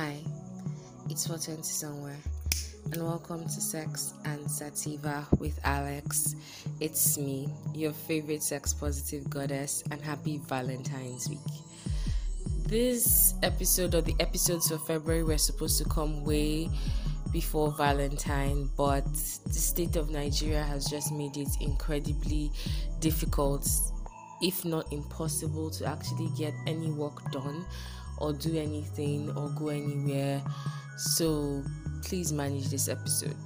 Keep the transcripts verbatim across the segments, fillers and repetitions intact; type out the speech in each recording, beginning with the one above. Hi, it's four twenty somewhere, and welcome to Sex and Sativa with Alex. It's me, your favorite sex positive goddess, and happy Valentine's Week. This episode, or the episodes for February, were supposed to come way before Valentine, but the state of Nigeria has just made it incredibly difficult, if not impossible, to actually get any work done or do anything or go anywhere. So please manage this episode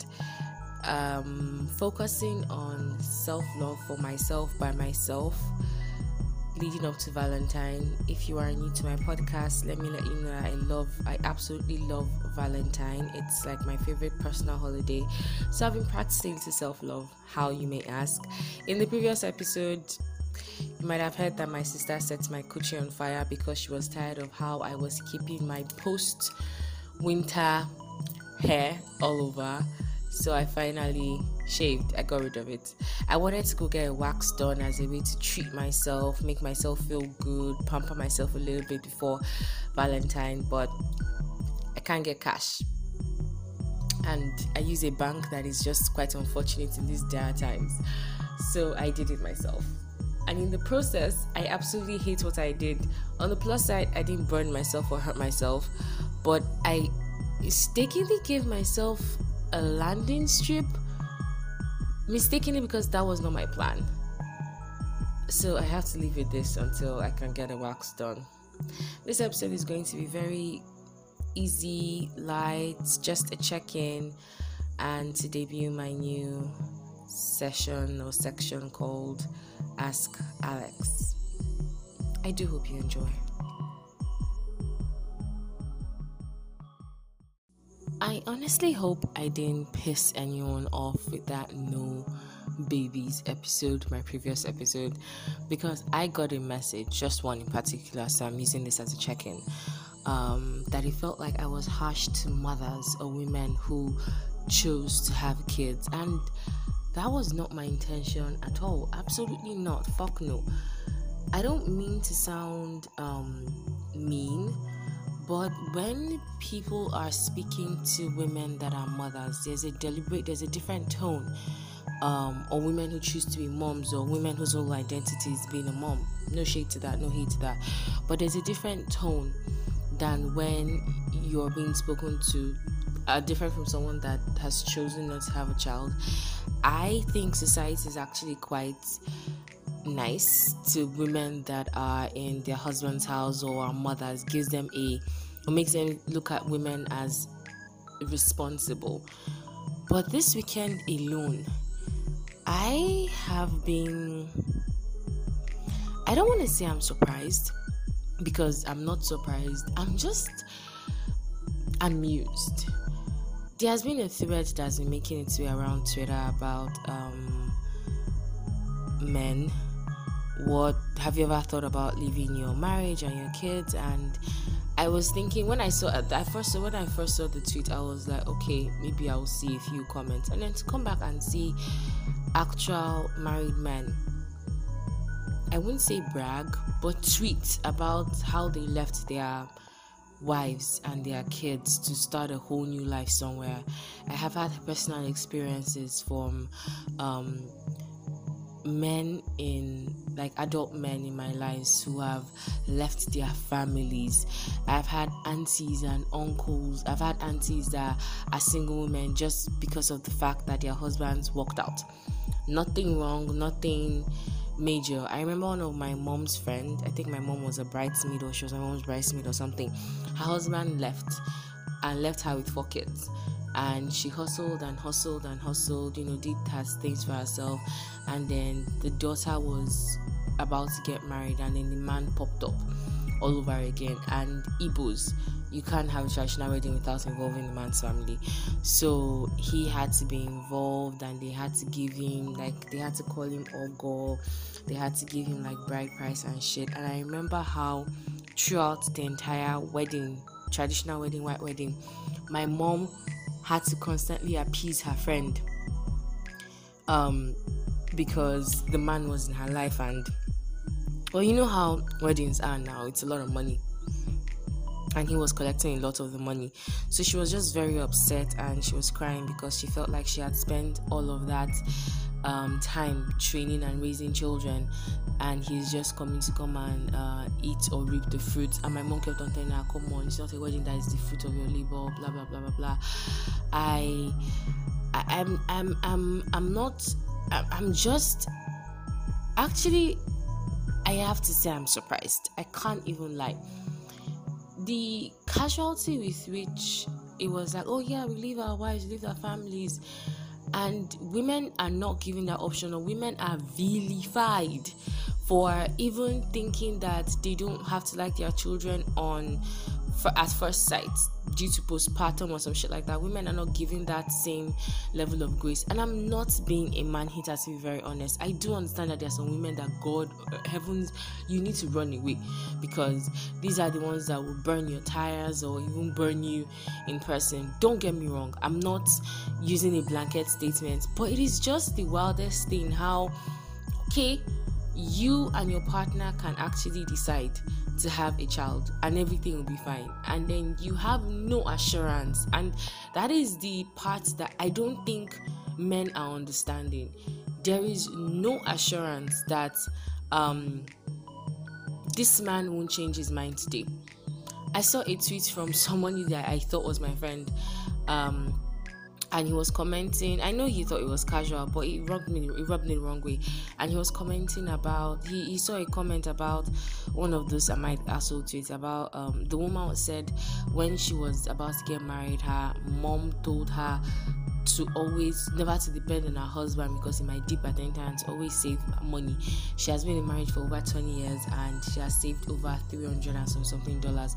um focusing on self-love for myself, by myself, leading up to Valentine. If you are new to my podcast, let me let you know that I love I absolutely love Valentine. It's like my favorite personal holiday, so I've been practicing to self-love, how you may ask. In the previous episode, you might have heard that my sister set my coochie on fire because she was tired of how I was keeping my post-winter hair all over. So I finally shaved. I got rid of it. I wanted to go get a wax done as a way to treat myself, make myself feel good, pamper myself a little bit before Valentine, but I can't get cash. And I use a bank that is just quite unfortunate in these dire times. So I did it myself. And in the process, I absolutely hate what I did. On the plus side, I didn't burn myself or hurt myself, but I mistakenly gave myself a landing strip, mistakenly, because that was not my plan. So I have to live with this until I can get the wax done. This episode is going to be very easy, light, just a check-in, and to debut my new session or section called Ask Alex. I do hope you enjoy. I honestly hope I didn't piss anyone off with that no babies episode, my previous episode, because I got a message, just one in particular, so I'm using this as a check-in, um, that it felt like I was harsh to mothers or women who chose to have kids, and that was not my intention at all. Absolutely not. Fuck no. I don't mean to sound um, mean, but when people are speaking to women that are mothers, there's a deliberate, there's a different tone. Um, or women who choose to be moms, or women whose whole identity is being a mom. No shade to that, no hate to that. But there's a different tone than when you're being spoken to, are different from someone that has chosen not to have a child. I think society is actually quite nice to women that are in their husband's house or are mothers, gives them a, or makes them look at women as responsible. But this weekend alone, I have been, I don't want to say I'm surprised, because I'm not surprised, I'm just amused. There has been a thread that's been making its way around Twitter about um, men. What have you ever thought about leaving your marriage and your kids? And I was thinking, when I saw I first when I first saw the tweet, I was like, okay, maybe I'll see a few comments, and then to come back and see actual married men, I wouldn't say brag, but tweet about how they left their wives and their kids to start a whole new life somewhere. I have had personal experiences from um, men in, like adult men in my lives who have left their families. I've had aunties and uncles. I've had aunties that are single women just because of the fact that their husbands walked out. Nothing wrong, nothing major. I remember one of my mom's friend, I think my mom was a bridesmaid, or she was my mom's bridesmaid or something. Her husband left and left her with four kids, and she hustled and hustled and hustled, you know, did her things for herself, and then the daughter was about to get married, and then the man popped up all over again. And Igbos, you can't have a traditional wedding without involving the man's family, so he had to be involved, and they had to give him, like, they had to call him Ogo, they had to give him like bride price and shit. And I remember how throughout the entire wedding, traditional wedding, white wedding, my mom had to constantly appease her friend, um because the man was in her life. And well, you know how weddings are now, it's a lot of money. and he was collecting a lot of the money. So she was just very upset and she was crying because she felt like she had spent all of that um, time training and raising children, and he's just coming to come and uh, eat or reap the fruits. And my mom kept on telling her, come on, it's not a wedding, that is the fruit of your labor, blah blah blah blah blah. I, I I'm I'm I'm I'm not I'm, I'm just actually I have to say I'm surprised. I can't even lie. The casualty with which it was like, oh yeah, we leave our wives, we leave our families, and women are not given that option, or women are vilified for even thinking that they don't have to like their children on for, at first sight due to postpartum or some shit like that. Women are not given that same level of grace, and I'm not being a man hater, to be very honest. I do understand that there are some women that, God heavens, you need to run away, because these are the ones that will burn your tires or even burn you in person. Don't get me wrong, I'm not using a blanket statement, but it is just the wildest thing how, okay, you and your partner can actually decide to have a child and everything will be fine, and then you have no assurance. And that is the part that I don't think men are understanding. There is no assurance that um this man won't change his mind today. I saw a tweet from someone that I thought was my friend, um and he was commenting. I know he thought it was casual, but it rubbed me it rubbed me the wrong way. And he was commenting about he, he saw a comment about one of those I might asshole tweets about um the woman said when she was about to get married, her mom told her to always never to depend on her husband because he might dip at any time, to always save money. She has been in marriage for over twenty years and she has saved over three hundred and some something dollars.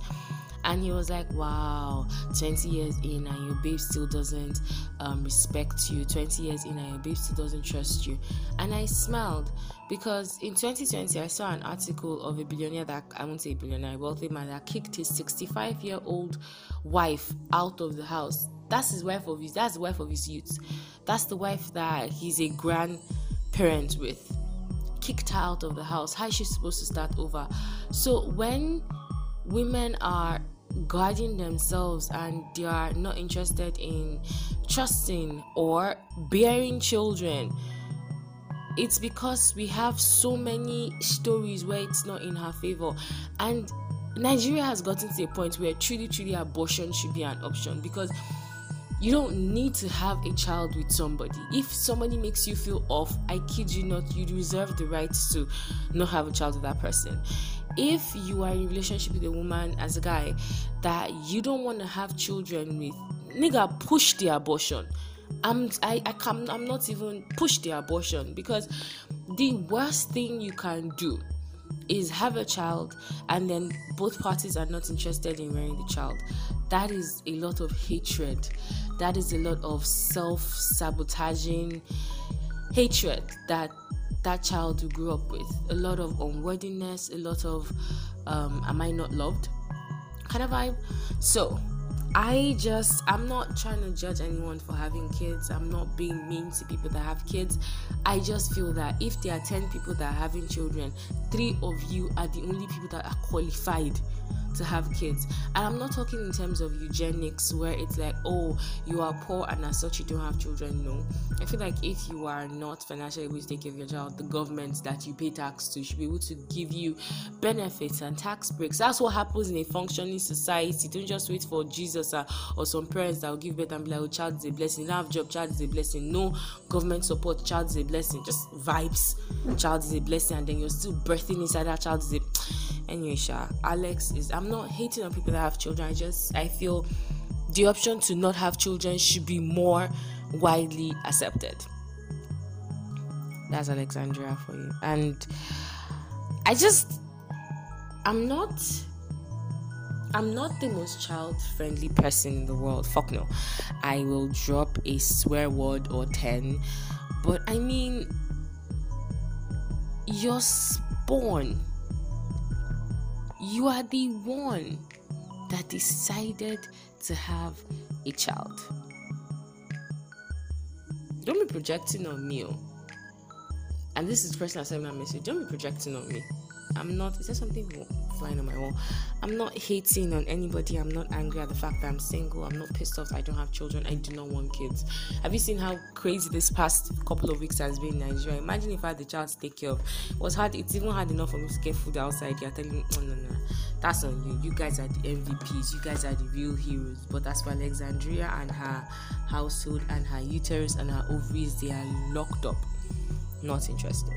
And he was like, wow, twenty years in and your babe still doesn't um, respect you. twenty years in and your babe still doesn't trust you. And I smiled because in twenty twenty, I saw an article of a billionaire that, I won't say billionaire, a wealthy man that kicked his sixty-five-year-old wife out of the house. That's his wife of his, that's the wife of his youth. That's the wife that he's a grandparent with. Kicked her out of the house. How is she supposed to start over? So when women are guarding themselves and they are not interested in trusting or bearing children, it's because we have so many stories where it's not in her favor. And Nigeria has gotten to a point where truly truly abortion should be an option, because you don't need to have a child with somebody. If somebody makes you feel off, I kid you not, you reserve the right to not have a child with that person. If you are in a relationship with a woman as a guy that you don't want to have children with, nigga, push the abortion. I'm I, I can I'm not even push the abortion, because the worst thing you can do is have a child and then both parties are not interested in rearing the child. That is a lot of hatred. That is a lot of self-sabotaging hatred that that child who grew up with. A lot of unworthiness, a lot of um am I not loved kind of vibe. So I just I'm not trying to judge anyone for having kids. I'm not being mean to people that have kids. I just feel that if there are ten people that are having children, three of you are the only people that are qualified to have kids. And I'm not talking in terms of eugenics where it's like, oh, you are poor and as such you don't have children. No, I feel like if you are not financially able to give your child, the government that you pay tax to should be able to give you benefits and tax breaks. That's what happens in a functioning society. Don't just wait for Jesus or, or some parents that will give birth and be like, oh, child is a blessing, don't have job, child is a blessing, no government support, child is a blessing, just vibes, child is a blessing, and then you're still birthing inside that child is a anyway. Sha, Alex is I'm not hating on people that have children. I just I feel the option to not have children should be more widely accepted. That's Alexandria for you. And I just I'm not I'm not the most child-friendly person in the world. Fuck no. I will drop a swear word or ten. But I mean, your spawn. You are the one that decided to have a child. Don't be projecting on me. Oh. And this is the person I sent my message. Don't be projecting on me. I'm not. Is there something wrong? flying on my wall. I'm not hating on anybody. I'm not angry at the fact that I'm single. I'm not pissed off that I don't have children. I do not want kids. Have you seen how crazy this past couple of weeks has been in Nigeria? Imagine if I had the child to take care of. It was hard. It's even hard enough for me to get food outside. You're telling me, no, no, no. That's on you. You guys are the M V Ps. You guys are the real heroes. But as for Alexandria and her household and her uterus and her ovaries, they are locked up. Not interested.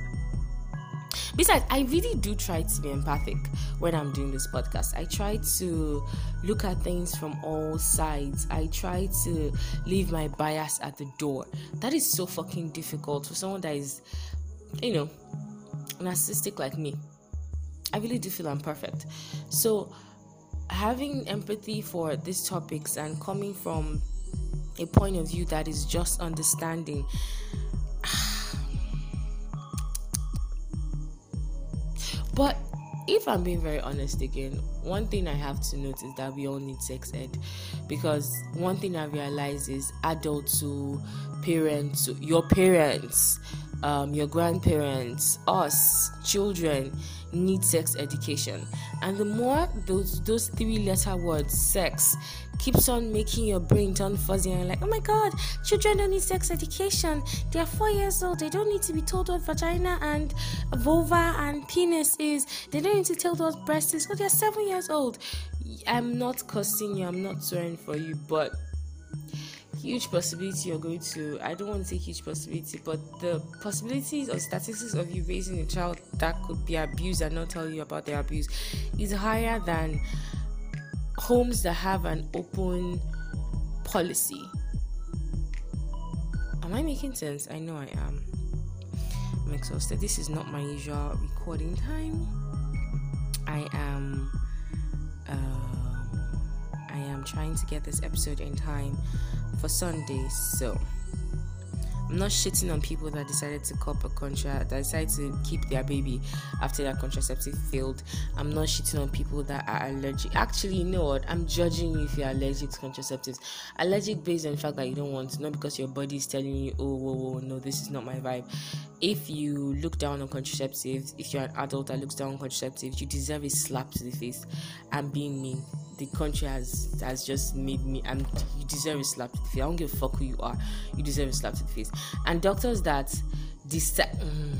Besides, I really do try to be empathic when I'm doing this podcast. I try to look at things from all sides. I try to leave my bias at the door. That is so fucking difficult for someone that is, you know, narcissistic like me. I really do feel I'm perfect. So having empathy for these topics and coming from a point of view that is just understanding, but if I'm being very honest again, one thing I have to note is that we all need sex ed, because one thing I realize is adults to parents, to your parents, um, your grandparents, us, children need sex education. And the more those those three letter words, sex, keeps on making your brain turn fuzzy and like, oh my god, children don't need sex education, they're four years old, they don't need to be told what vagina and vulva and penis is, they don't need to tell what breast is, oh, they're seven years old. I'm not cursing you, I'm not swearing for you, but huge possibility you're going to, I don't want to say huge possibility, but the possibilities or statistics of you raising a child that could be abused and not tell you about their abuse is higher than homes that have an open policy. Am I making sense? I know I am. I'm exhausted. This is not my usual recording time. I am um, I am trying to get this episode in time for Sunday, so I'm not shitting on people that decided to cop a contract, that decided to keep their baby after their contraceptive failed. I'm not shitting on people that are allergic. Actually, you know what? I'm judging you if you're allergic to contraceptives. Allergic based on the fact that you don't want to, not because your body is telling you, oh, whoa, whoa, no, this is not my vibe. If you look down on contraceptives, if you're an adult that looks down on contraceptives, you deserve a slap to the face. I'm being mean. The country has has just made me, and you deserve a slap to the face. I don't give a fuck who you are. You deserve a slap to the face. And doctors that decide, mm,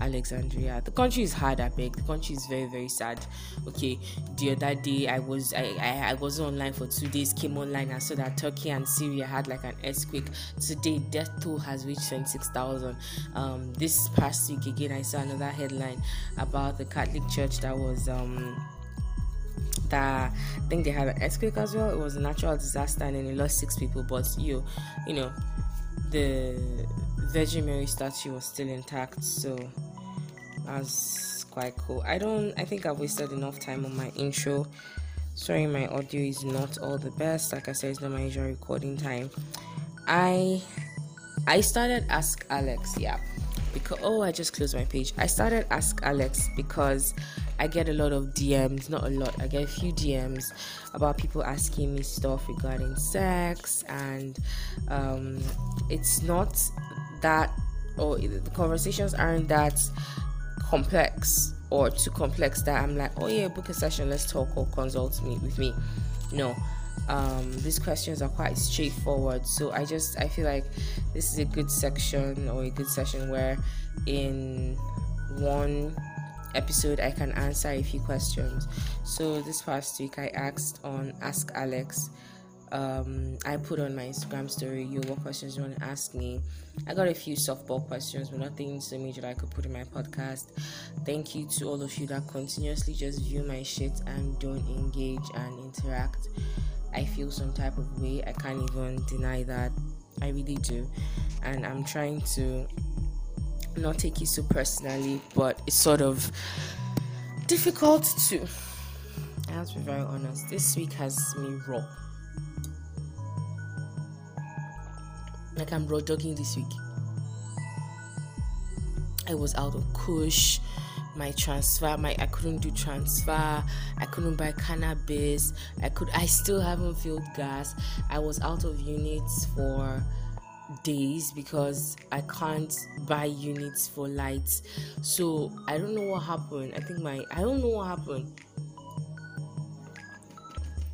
Alexandria, the country is hard. I beg. The country is very, very sad. Okay, the other day I was I I, I wasn't online for two days. Came online and saw that Turkey and Syria had like an earthquake. Today, death toll has reached twenty-six thousand. Um, this past week again, I saw another headline about the Catholic Church that was um. that I think they had an earthquake as well. It was a natural disaster and then they lost six people, but you you know the Virgin Mary statue was still intact, so that's quite cool. I don't I think I've wasted enough time on my intro. Sorry, my audio is not all the best. Like I said, it's not my usual recording time. I I started Ask Alex, yeah. Because oh I just closed my page. I started Ask Alex because I get a lot of D Ms, not a lot, I get a few D Ms about people asking me stuff regarding sex, and um, it's not that, or the conversations aren't that complex or too complex that I'm like, oh yeah, book a session, let's talk, or consult me with me. No. Um, these questions are quite straightforward, so I just I feel like this is a good section or a good session where in one episode I can answer a few questions. So this past week I asked on Ask Alex. Um, I put on my Instagram story, yo, what questions you want to ask me? I got a few softball questions, but nothing so major that I could put in my podcast. Thank you to all of you that continuously just view my shit and don't engage and interact. I feel some type of way. I can't even deny that. I really do. And I'm trying to not take it so personally, but it's sort of difficult to. I have to be very honest. This week has me raw. Like, I'm raw dogging this week. I was out of kush. My transfer, my I couldn't do transfer. I couldn't buy cannabis. I could. I still haven't filled gas. I was out of units for days because I can't buy units for lights. So I don't know what happened. I think my I don't know what happened.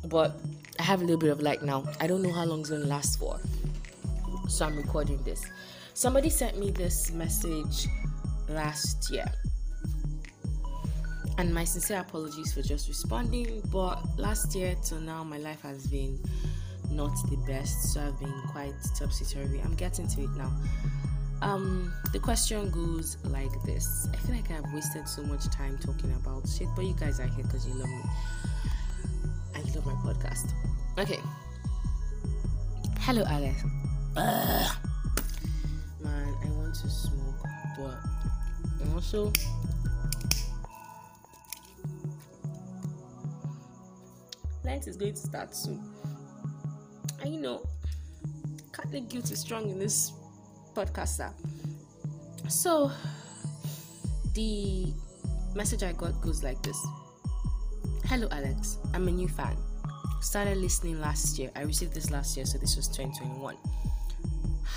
But I have a little bit of light now. I don't know how long it's gonna last for. So I'm recording this. Somebody sent me this message last year. And my sincere apologies for just responding, but last year till now my life has been not the best, so I've been quite topsy-turvy. I'm getting to it now. Um, the question goes like this. I feel like I've wasted so much time talking about shit, but you guys are here because you love me. And you love my podcast. Okay. Hello, Alex. Ugh. Man, I want to smoke, but also... Light is going to start soon, and you know, Catholic guilt is strong in this podcast. So the message I got goes like this. Hello Alex, I'm a new fan, started listening last year. I received this last year, so this was twenty twenty-one.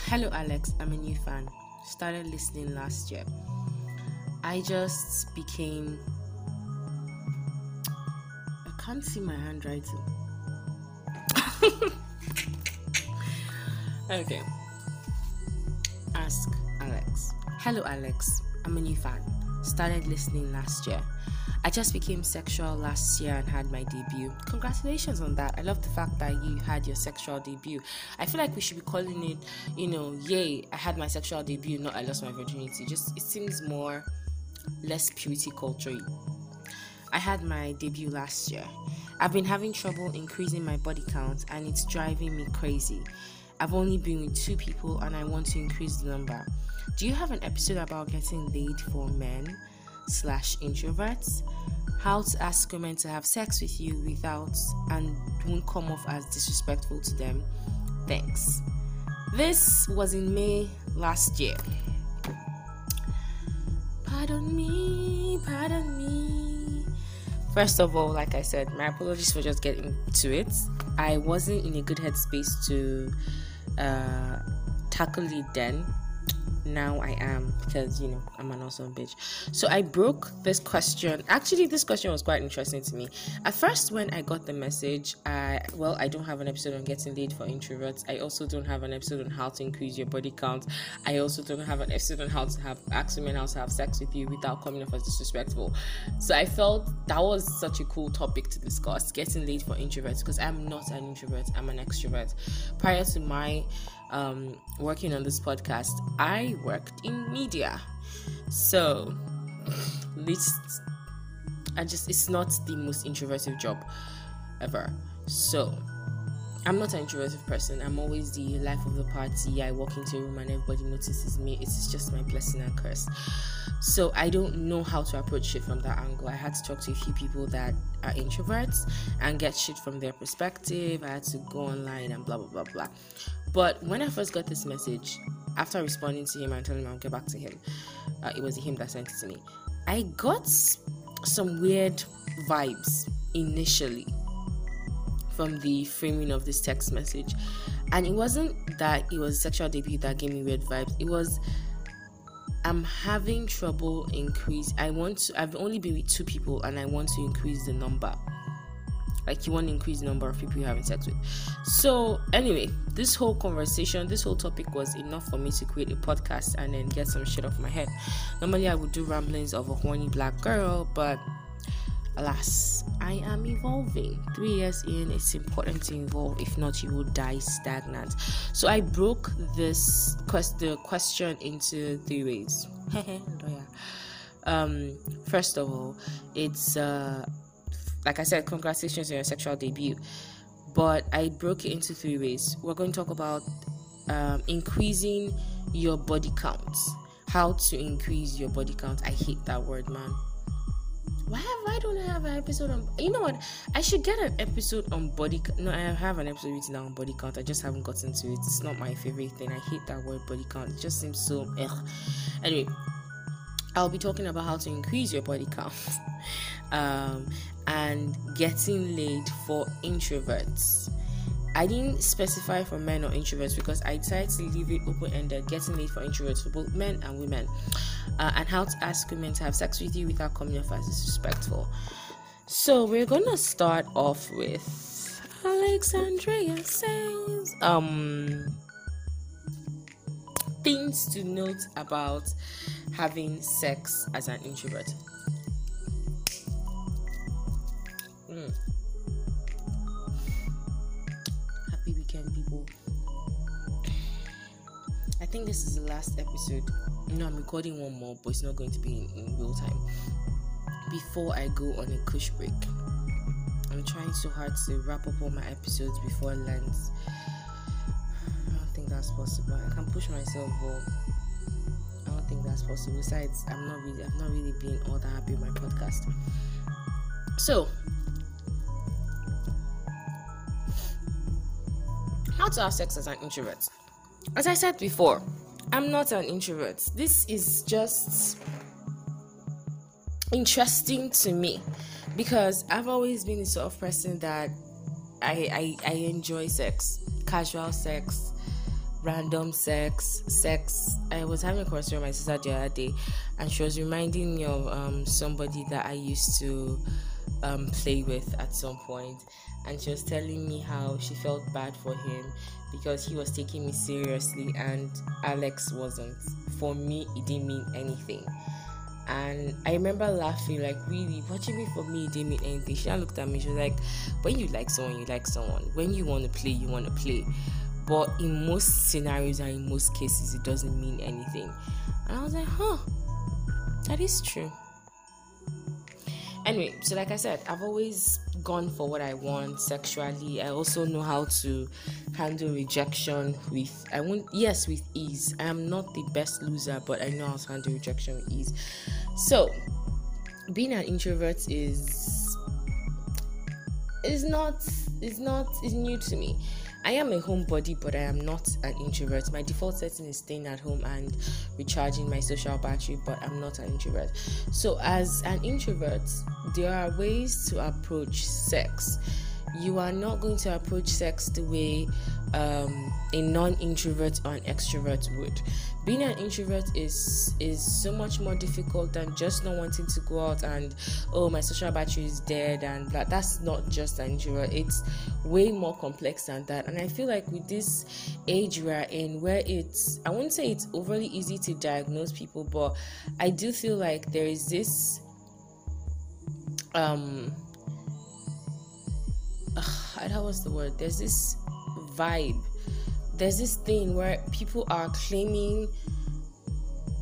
Hello Alex, I'm a new fan, started listening last year. I just became I can't see my handwriting. Okay. Ask Alex. Hello Alex, I'm a new fan. Started listening last year. I just became sexual last year and had my debut. Congratulations on that. I love the fact that you had your sexual debut. I feel like we should be calling it, you know, yay, I had my sexual debut, not I lost my virginity. Just, it seems more, less purity culture. I had my debut last year. I've been having trouble increasing my body count and it's driving me crazy. I've only been with two people and I want to increase the number. Do you have an episode about getting laid for men slash introverts? How to ask women to have sex with you without and won't come off as disrespectful to them? Thanks. This was in May last year. Pardon me, pardon me. First of all, like I said, my apologies for just getting to it. I wasn't in a good headspace to uh, tackle it then. Now I am, because, you know, I'm an awesome bitch. So I broke this question. Actually, this question was quite interesting to me. At first, when I got the message, I, well, I don't have an episode on getting laid for introverts. I also don't have an episode on how to increase your body count. I also don't have an episode on how to have, ask women how to have sex with you without coming off as disrespectful. So I felt that was such a cool topic to discuss, getting laid for introverts, because I'm not an introvert, I'm an extrovert. Prior to my Um, working on this podcast, I worked in media, so this I just it's not the most introverted job ever. So I'm not an introverted person. I'm always the life of the party. I walk into a room and everybody notices me. It's just my blessing and curse. So I don't know how to approach shit from that angle. I had to talk to a few people that are introverts and get shit from their perspective. I had to go online and blah blah blah blah. But when I first got this message, after responding to him and telling him I'll get back to him, uh, it was him that sent it to me. I got some weird vibes initially from the framing of this text message. And it wasn't that it was sexual debut that gave me weird vibes. It was, I'm having trouble increase. I want to, I've only been with two people and I want to increase the number. Like, you want to increase the number of people you're having sex with. So, anyway, this whole conversation, this whole topic was enough for me to create a podcast and then get some shit off my head. Normally, I would do ramblings of a horny black girl, but alas, I am evolving. Three years in, it's important to evolve. If not, you will die stagnant. So, I broke this quest- the question into three ways. um, first of all, it's... Uh, Like I said, congratulations on your sexual debut. But I broke it into three ways. We're going to talk about um, increasing your body count. How to increase your body count. I hate that word, man. Why have I don't have an episode on... You know what? I should get an episode on body... No, I have an episode written down on body count. I just haven't gotten to it. It's not my favorite thing. I hate that word, body count. It just seems so... Ugh. Anyway, I'll be talking about how to increase your body count. um... and getting laid for introverts. I didn't specify for men or introverts because I decided to leave it open-ended, getting it for introverts, for both men and women, uh, and how to ask women to have sex with you without coming off as disrespectful. So we're gonna start off with Alexandria says um things to note about having sex as an introvert. Mm. Happy weekend, people. I think this is the last episode. No, I'm recording one more, but it's not going to be in, in real time before I go on a cush break. I'm trying so hard to wrap up all my episodes before lunch. I don't think that's possible. I can push myself, but I don't think that's possible. Besides, I'm not really, I've not really been all that happy with my podcast. So, how to have sex as an introvert? As I said before, I'm not an introvert. This is just interesting to me, because I've always been the sort of person that I, I I enjoy sex, casual sex, random sex, sex. I was having a conversation with my sister the other day, and she was reminding me of um somebody that I used to um play with at some point, and she was telling me how she felt bad for him because he was taking me seriously and Alex wasn't. For me, it didn't mean anything. And I remember laughing, like, really, what do you mean for me it didn't mean anything? She looked at me, she was like, when you like someone, you like someone. When you want to play, you want to play. But in most scenarios and in most cases, it doesn't mean anything. And I was like, huh, that is true. Anyway, so like I said, I've always gone for what I want sexually. I also know how to handle rejection with, I won't, yes, with ease. I am not the best loser, but I know how to handle rejection with ease. So, being an introvert is, is not, is not, is new to me. I am a homebody, but I am not an introvert. My default setting is staying at home and recharging my social battery, but I'm not an introvert. So as an introvert, there are ways to approach sex. You are not going to approach sex the way um, a non-introvert or an extrovert would. Being an introvert is is so much more difficult than just not wanting to go out and, oh, my social battery is dead, and that. That's not just an introvert. It's way more complex than that. And I feel like with this age we are in, where it's, I won't say it's overly easy to diagnose people, but I do feel like there is this um. Uh, that was the word. There's this vibe. There's this thing where people are claiming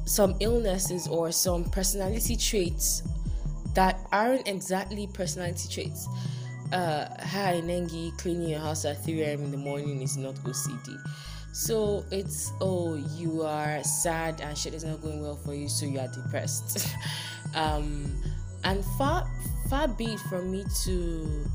some illnesses or some personality traits that aren't exactly personality traits. Uh, hi, Nengi, cleaning your house at three a.m. in the morning is not O C D. So it's, oh, you are sad and shit is not going well for you, so you are depressed. um, and far, far be it from me to,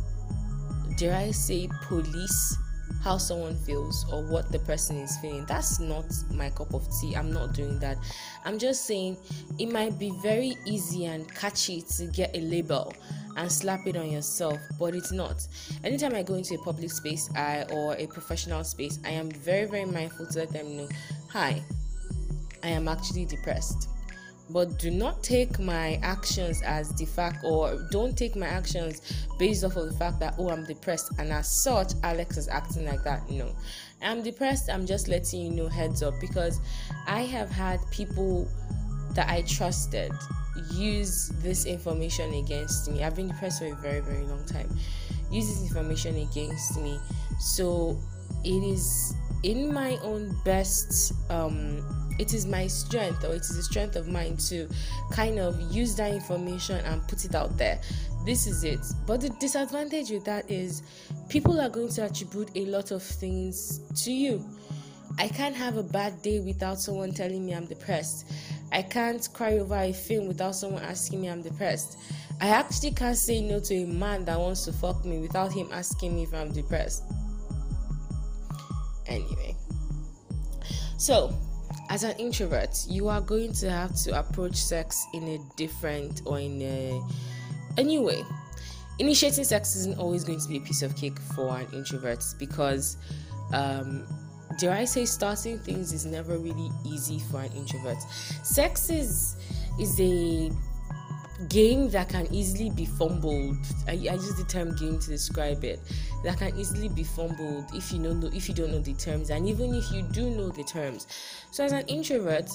dare I say, police how someone feels or what the person is feeling. That's not my cup of tea. I'm not doing that. I'm just saying it might be very easy and catchy to get a label and slap it on yourself, but it's not. Anytime I go into a public space I or a professional space, I am very, very mindful to let them know, hi, I am actually depressed. But do not take my actions as the fact, or don't take my actions based off of the fact that, oh, I'm depressed, and as such, Alex is acting like that. No, I'm depressed. I'm just letting you know, heads up, because I have had people that I trusted use this information against me. I've been depressed for a very, very long time. Use this information against me. So it is in my own best, um, it is my strength, or it is the strength of mine, to kind of use that information and put it out there. This is it. But the disadvantage with that is people are going to attribute a lot of things to you. I can't have a bad day without someone telling me I'm depressed. I can't cry over a film without someone asking me I'm depressed. I actually can't say no to a man that wants to fuck me without him asking me if I'm depressed. Anyway. So, as an introvert, you are going to have to approach sex in a different or in a, a new way. initiating sex isn't always going to be a piece of cake for an introvert, because um dare I say starting things is never really easy for an introvert. Sex is is a game that can easily be fumbled. I, I use the term game to describe it. That can easily be fumbled if you don't know if you don't know the terms, and even if you do know the terms. So as an introvert,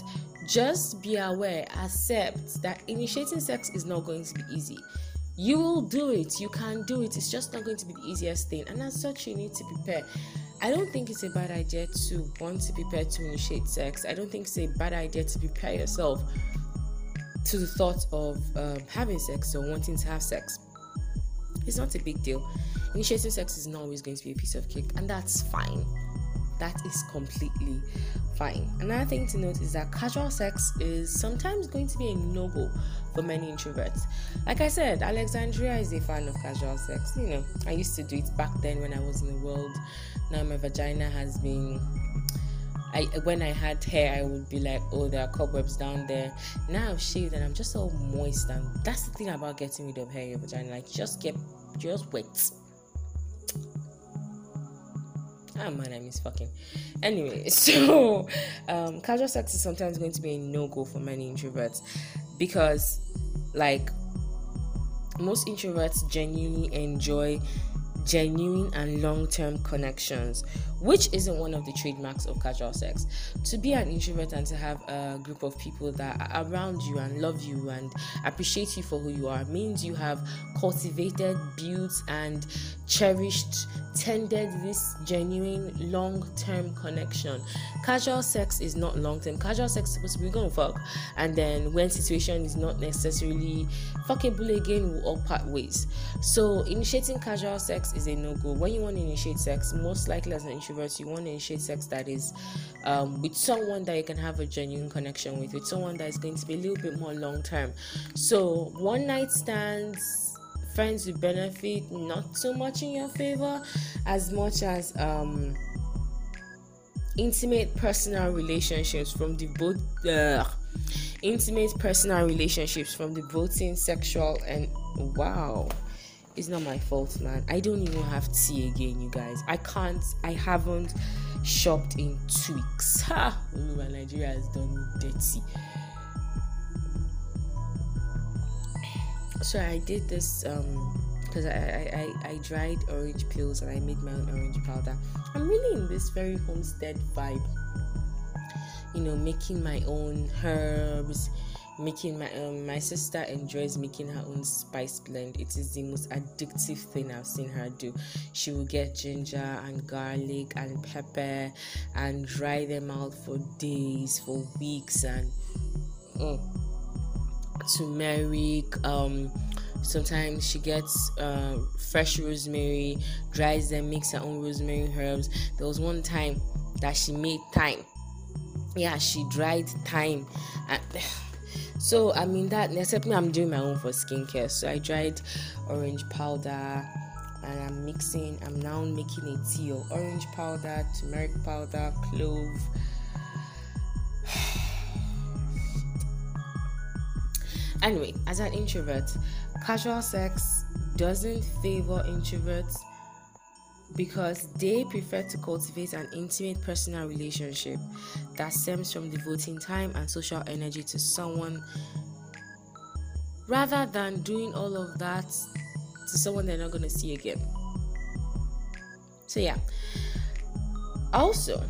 just be aware, accept that initiating sex is not going to be easy. You will do it, you can do it, it's just not going to be the easiest thing, and as such you need to prepare. I don't think it's a bad idea to want to prepare to initiate sex. I don't think it's a bad idea to prepare yourself to the thought of um, having sex or wanting to have sex. It's not a big deal. Initiating sex is not always going to be a piece of cake, and that's fine. That is completely fine. Another thing to note is that casual sex is sometimes going to be a no-go for many introverts. Like I said, Alexandria is a fan of casual sex. You know, I used to do it back then when I was in the world. Now my vagina has been... I, when I had hair, I would be like, oh, there are cobwebs down there. Now I've shaved and I'm just all moist, and that's the thing about getting rid of hair in your vagina. Like, just get, just wet. Ah, man, I miss fucking. Anyway, so um, casual sex is sometimes going to be a no-go for many introverts, because, like, most introverts genuinely enjoy genuine and long-term connections, which isn't one of the trademarks of casual sex. To be an introvert and to have a group of people that are around you and love you and appreciate you for who you are means you have cultivated, built, and cherished, tended this genuine long-term connection. Casual sex is not long-term. Casual sex is supposed to be going to fuck, and then when situation is not necessarily fuckable again, we'll all part ways. So initiating casual sex is a no-go. When you want to initiate sex, most likely as an introvert, you want to initiate sex that is um, with someone that you can have a genuine connection with, with someone that is going to be a little bit more long-term. So one night stands, friends with benefit, not so much in your favor as much as um, intimate personal relationships from the both uh, intimate personal relationships from the voting sexual and wow. It's not my fault, man. I don't even have tea again, you guys. I can't. I haven't shopped in two weeks. Ha! Oluwa, Nigeria has done me dirty. So I did this um because I, I I I dried orange peels and I made my own orange powder. I'm really in this very homestead vibe. You know, making my own herbs. Making my um, my sister enjoys making her own spice blend. It is the most addictive thing I've seen her do. She will get ginger and garlic and pepper and dry them out for days, for weeks, and mm, turmeric. Um, sometimes she gets uh, fresh rosemary, dries them, makes her own rosemary herbs. There was one time that she made thyme. Yeah, she dried thyme and. So I mean that, except me, I'm doing my own for skincare. So I dried orange powder and I'm mixing. I'm now making a tea of orange powder, turmeric powder, clove. Anyway, as an introvert, casual sex doesn't favor introverts because they prefer to cultivate an intimate personal relationship that stems from devoting time and social energy to someone rather than doing all of that to someone they're not going to see again. So yeah. Also,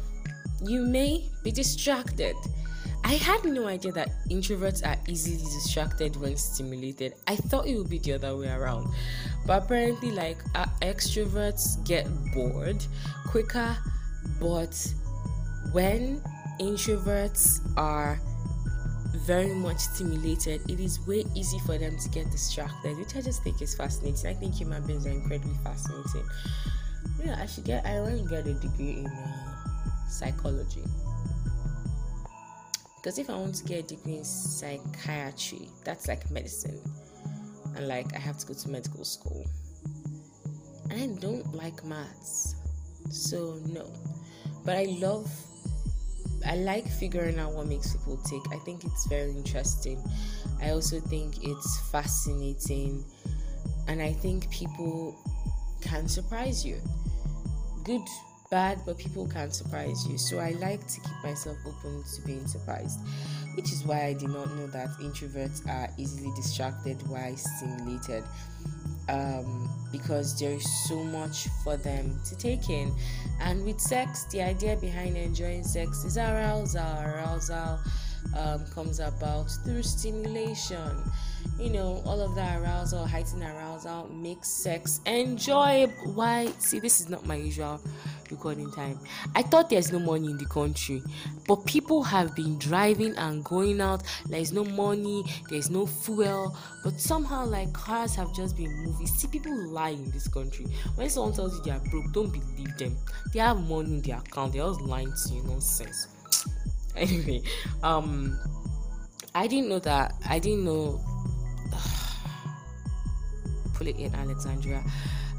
you may be distracted. I had no idea that introverts are easily distracted when stimulated. I thought it would be the other way around. But apparently, like, uh, extroverts get bored quicker. But when introverts are very much stimulated, it is way easy for them to get distracted, which I just think is fascinating. I think human beings are incredibly fascinating. Yeah, I should get, I want to get a degree in uh, psychology. Because if I want to get a degree in psychiatry, that's like medicine. And like, I have to go to medical school. And I don't like maths. So, no. But I love, I like figuring out what makes people tick. I think it's very interesting. I also think it's fascinating. And I think people can surprise you. Good, bad, but people can surprise you. So I like to keep myself open to being surprised, which is why I did not know that introverts are easily distracted while stimulated, um, because there is so much for them to take in. And with sex, the idea behind enjoying sex is arousal. Arousal um, comes about through stimulation. You know, all of that arousal, heightened arousal makes sex enjoyable. Why? See, this is not my usual recording time. I thought there's no money in the country, but people have been driving and going out. There's no money, there's no fuel, but somehow, like, cars have just been moving. See, people lie in this country. When someone tells you they are broke, don't believe them. They have money in their account, they're just lying to you. Nonsense. Anyway, um, I didn't know that. I didn't know. Pull it in, Alexandria.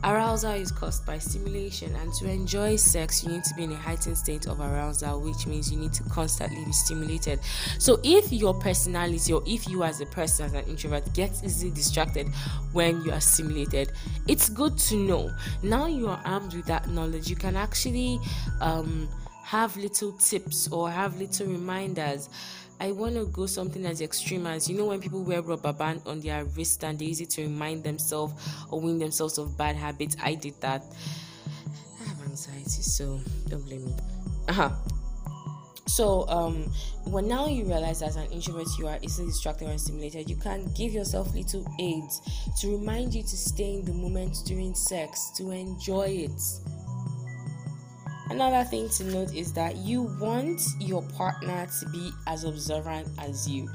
Arousal is caused by stimulation, and to enjoy sex, you need to be in a heightened state of arousal, which means you need to constantly be stimulated. So if your personality, or if you as a person, as an introvert, gets easily distracted when you are stimulated, it's good to know. Now you are armed with that knowledge, you can actually um, have little tips or have little reminders. I want to go something as extreme as, you know, when people wear rubber band on their wrist and they use it to remind themselves or warn themselves of bad habits. I did that. I have anxiety, so don't blame me. Uh-huh. So, um, when now you realize as an introvert you are easily distracted and stimulated, you can give yourself little aids to remind you to stay in the moment during sex, to enjoy it. Another thing to note is that you want your partner to be as observant as you.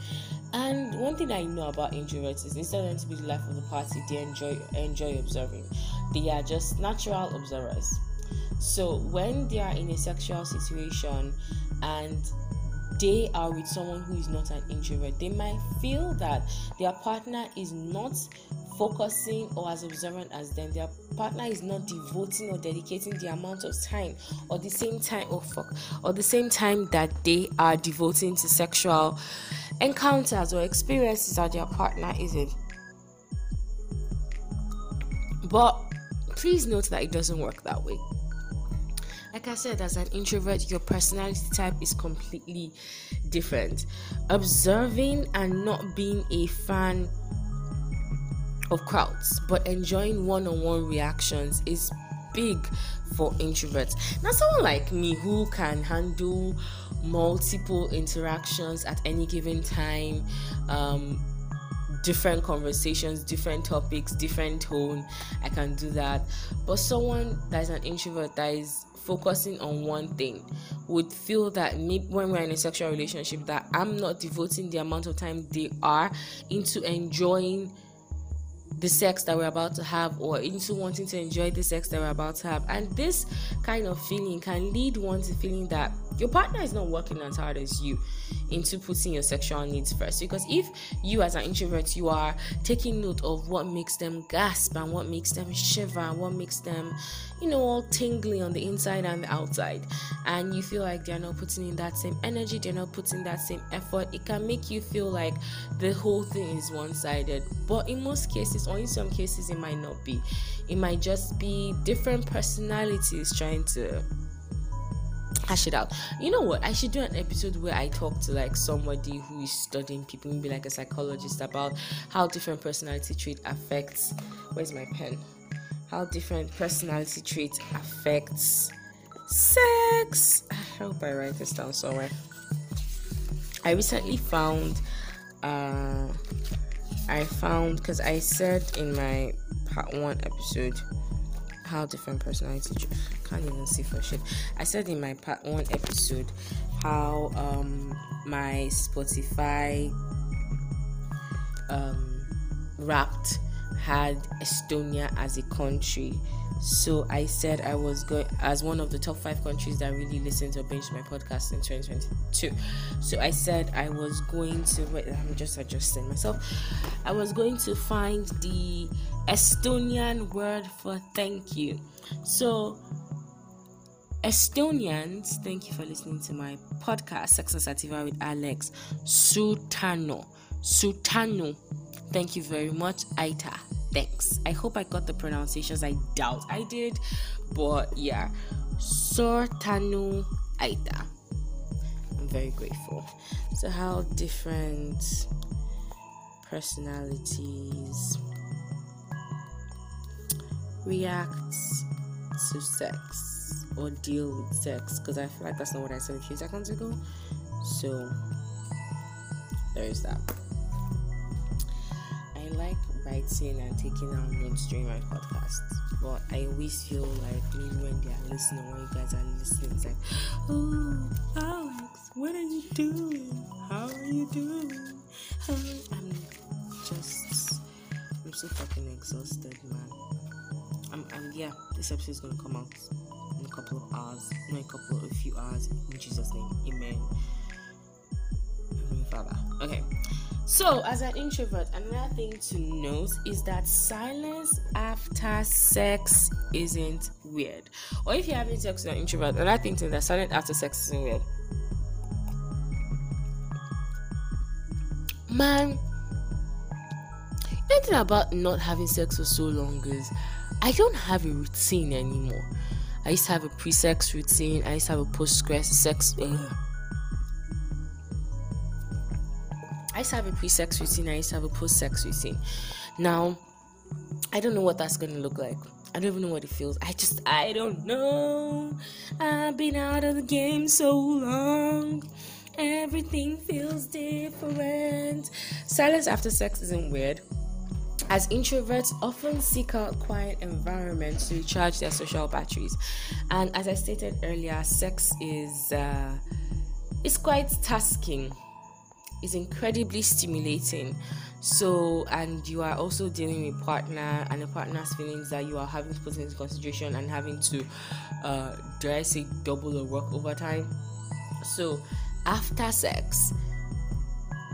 And one thing I know about introverts is, instead of them to be the life of the party, they enjoy enjoy observing. They are just natural observers. So when they are in a sexual situation and they are with someone who is not an introvert, they might feel that their partner is not focusing or as observant as them. Their partner is not devoting or dedicating the amount of time or the same time or fuck or the same time that they are devoting to sexual encounters or experiences that their partner isn't. But please note that it doesn't work that way. Like I said, as an introvert, your personality type is completely different. Observing and not being a fan of crowds, but enjoying one-on-one reactions is big for introverts. Now, someone like me who can handle multiple interactions at any given time, um, different conversations, different topics, different tone, I can do that. But someone that is an introvert that is focusing on one thing would feel that maybe when we're in a sexual relationship, that I'm not devoting the amount of time they are into enjoying the sex that we're about to have, or into wanting to enjoy the sex that we're about to have. And this kind of feeling can lead one to feeling that your partner is not working as hard as you into putting your sexual needs first. Because if you as an introvert, you are taking note of what makes them gasp and what makes them shiver and what makes them, you know, all tingly on the inside and the outside, and you feel like they're not putting in that same energy, they're not putting that same effort, it can make you feel like the whole thing is one-sided. But in most cases, or in some cases, it might not be. It might just be different personalities trying to hash it out. You know what? I should do an episode where I talk to like somebody who is studying people, maybe like a psychologist, about how different personality trait affects. Where's my pen? How different personality traits affects sex. I hope I write this down somewhere. I recently found. Uh, I found because I said in my part one episode how different personality traits, can't even see for shit. I said in my part one episode how um my Spotify um Wrapped had Estonia as a country. So I said I was going as one of the top five countries that really listened or binged my podcast in twenty twenty-two. So I said I was going to wait, I'm just adjusting myself. I was going to find the Estonian word for thank you. So Estonians, thank you for listening to my podcast, Sex and Sativa with Alex. Sutano. Sutano. Thank you very much, Aita. Sex. I hope I got the pronunciations. I doubt I did, but yeah, Sortanu Aita. I'm very grateful. So how different personalities react to sex or deal with sex, because I feel like that's not what I said a few seconds ago. So there is that. I like writing and taking out notes during my podcast, but I always feel like maybe when they are listening or you guys are listening, it's like, oh, Alex, what are you doing? How are you doing? I'm just, I'm so fucking exhausted, man. I'm, I'm, yeah, this episode is gonna come out in a couple of hours, no, a couple of a few hours, in Jesus' name, amen. Father. Okay, so as an introvert, another thing to note is that silence after sex isn't weird. Or if you're having sex with an introvert, another thing to note that silence after sex isn't weird. Man, the thing about not having sex for so long is I don't have a routine anymore. I used to have a pre-sex routine. I used to have a post-sex. Ugh. I used to have a pre-sex routine, I used to have a post-sex routine. Now, I don't know what that's going to look like. I don't even know what it feels. I just, I don't know. I've been out of the game so long. Everything feels different. Silence after sex isn't weird, as introverts often seek out quiet environments to recharge their social batteries. And as I stated earlier, sex is uh, it's quite tasking. Is incredibly stimulating, so and you are also dealing with partner and a partner's feelings that you are having to put into consideration and having to uh dare I say double or work overtime. So after sex,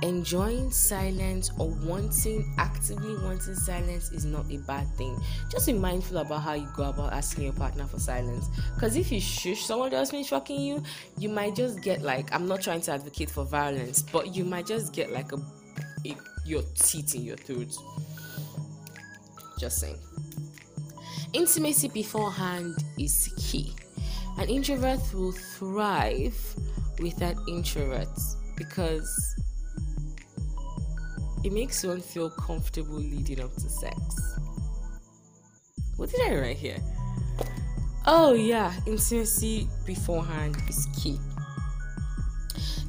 enjoying silence or wanting actively wanting silence is not a bad thing. Just be mindful about how you go about asking your partner for silence, because if you shush someone else finish fucking you, you might just get like, I'm not trying to advocate for violence, but you might just get like a, a your teeth in your throat. Just saying. Intimacy beforehand is key. An introvert will thrive with an introvert because it makes one feel comfortable leading up to sex. What did I write here? Oh yeah, intimacy beforehand is key.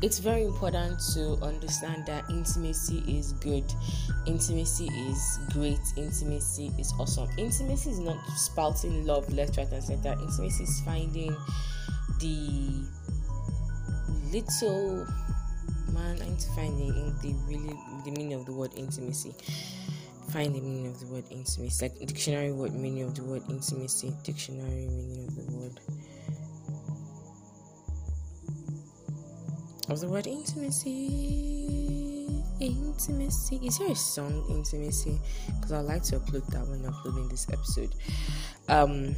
It's very important to understand that intimacy is good. Intimacy is great. Intimacy is awesome. Intimacy is not spouting love left, right, and center. Intimacy is finding the little... Man, I need to find the, the really the meaning of the word intimacy. Find the meaning of the word intimacy. Like dictionary word meaning of the word intimacy. Dictionary meaning of the word of the word intimacy. Intimacy. Is there a song intimacy? Because I'd like to upload that when uploading this episode. Um.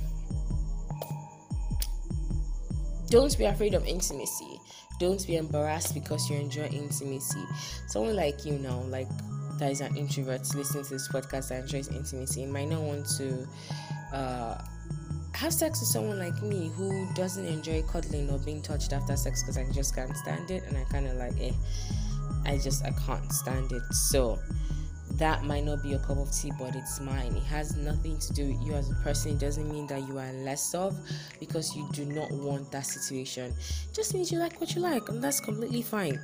Don't be afraid of intimacy. Don't be embarrassed because you enjoy intimacy. Someone like you now, like that is an introvert listening to this podcast that enjoys intimacy, you might not want to uh, have sex with someone like me who doesn't enjoy cuddling or being touched after sex, because I just can't stand it, and I kind of like, eh, I just, I can't stand it. So that might not be your cup of tea, but it's mine. It has nothing to do with you as a person. It doesn't mean that you are less of, because you do not want that situation. It just means you like what you like, and that's completely fine.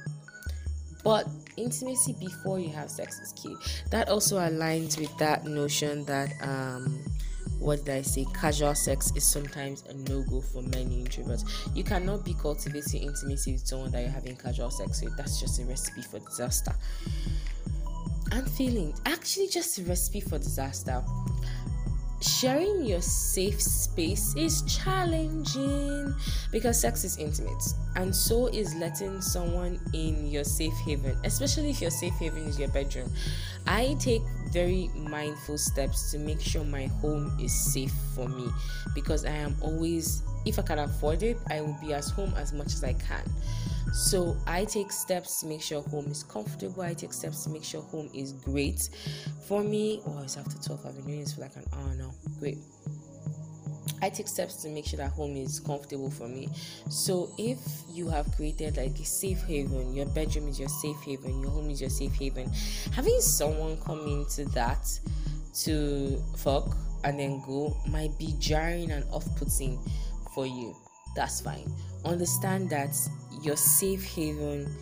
But intimacy before you have sex is key. That also aligns with that notion that um what did I say? Casual sex is sometimes a no-go for many introverts. You cannot be cultivating intimacy with someone that you're having casual sex with. That's just a recipe for disaster. And feelings, actually just a recipe for disaster. Sharing your safe space is challenging because sex is intimate, and so is letting someone in your safe haven, especially if your safe haven is your bedroom. I take very mindful steps to make sure my home is safe for me, because I am always, if I can afford it, I will be as home as much as I can. So I take steps to make sure home is comfortable. I take steps to make sure home is great for me. Oh, it's after twelve. I've been doing this for like an hour now. Great. I take steps to make sure that home is comfortable for me. So if you have created like a safe haven, your bedroom is your safe haven, your home is your safe haven, having someone come into that to fuck and then go might be jarring and off-putting for you. That's fine. Understand that your safe haven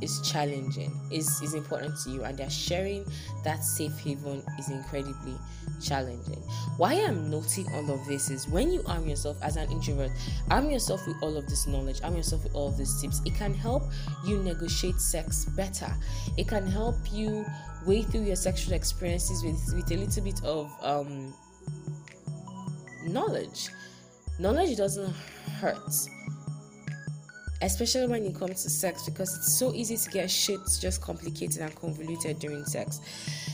is challenging, is is important to you, and they're sharing that safe haven is incredibly challenging. Why I'm noting all of this is when you arm yourself as an introvert, arm yourself with all of this knowledge, arm yourself with all of these tips. It can help you negotiate sex better. It can help you wade through your sexual experiences with, with a little bit of um, knowledge. Knowledge doesn't hurt, especially when it comes to sex, because it's so easy to get shit just complicated and convoluted during sex.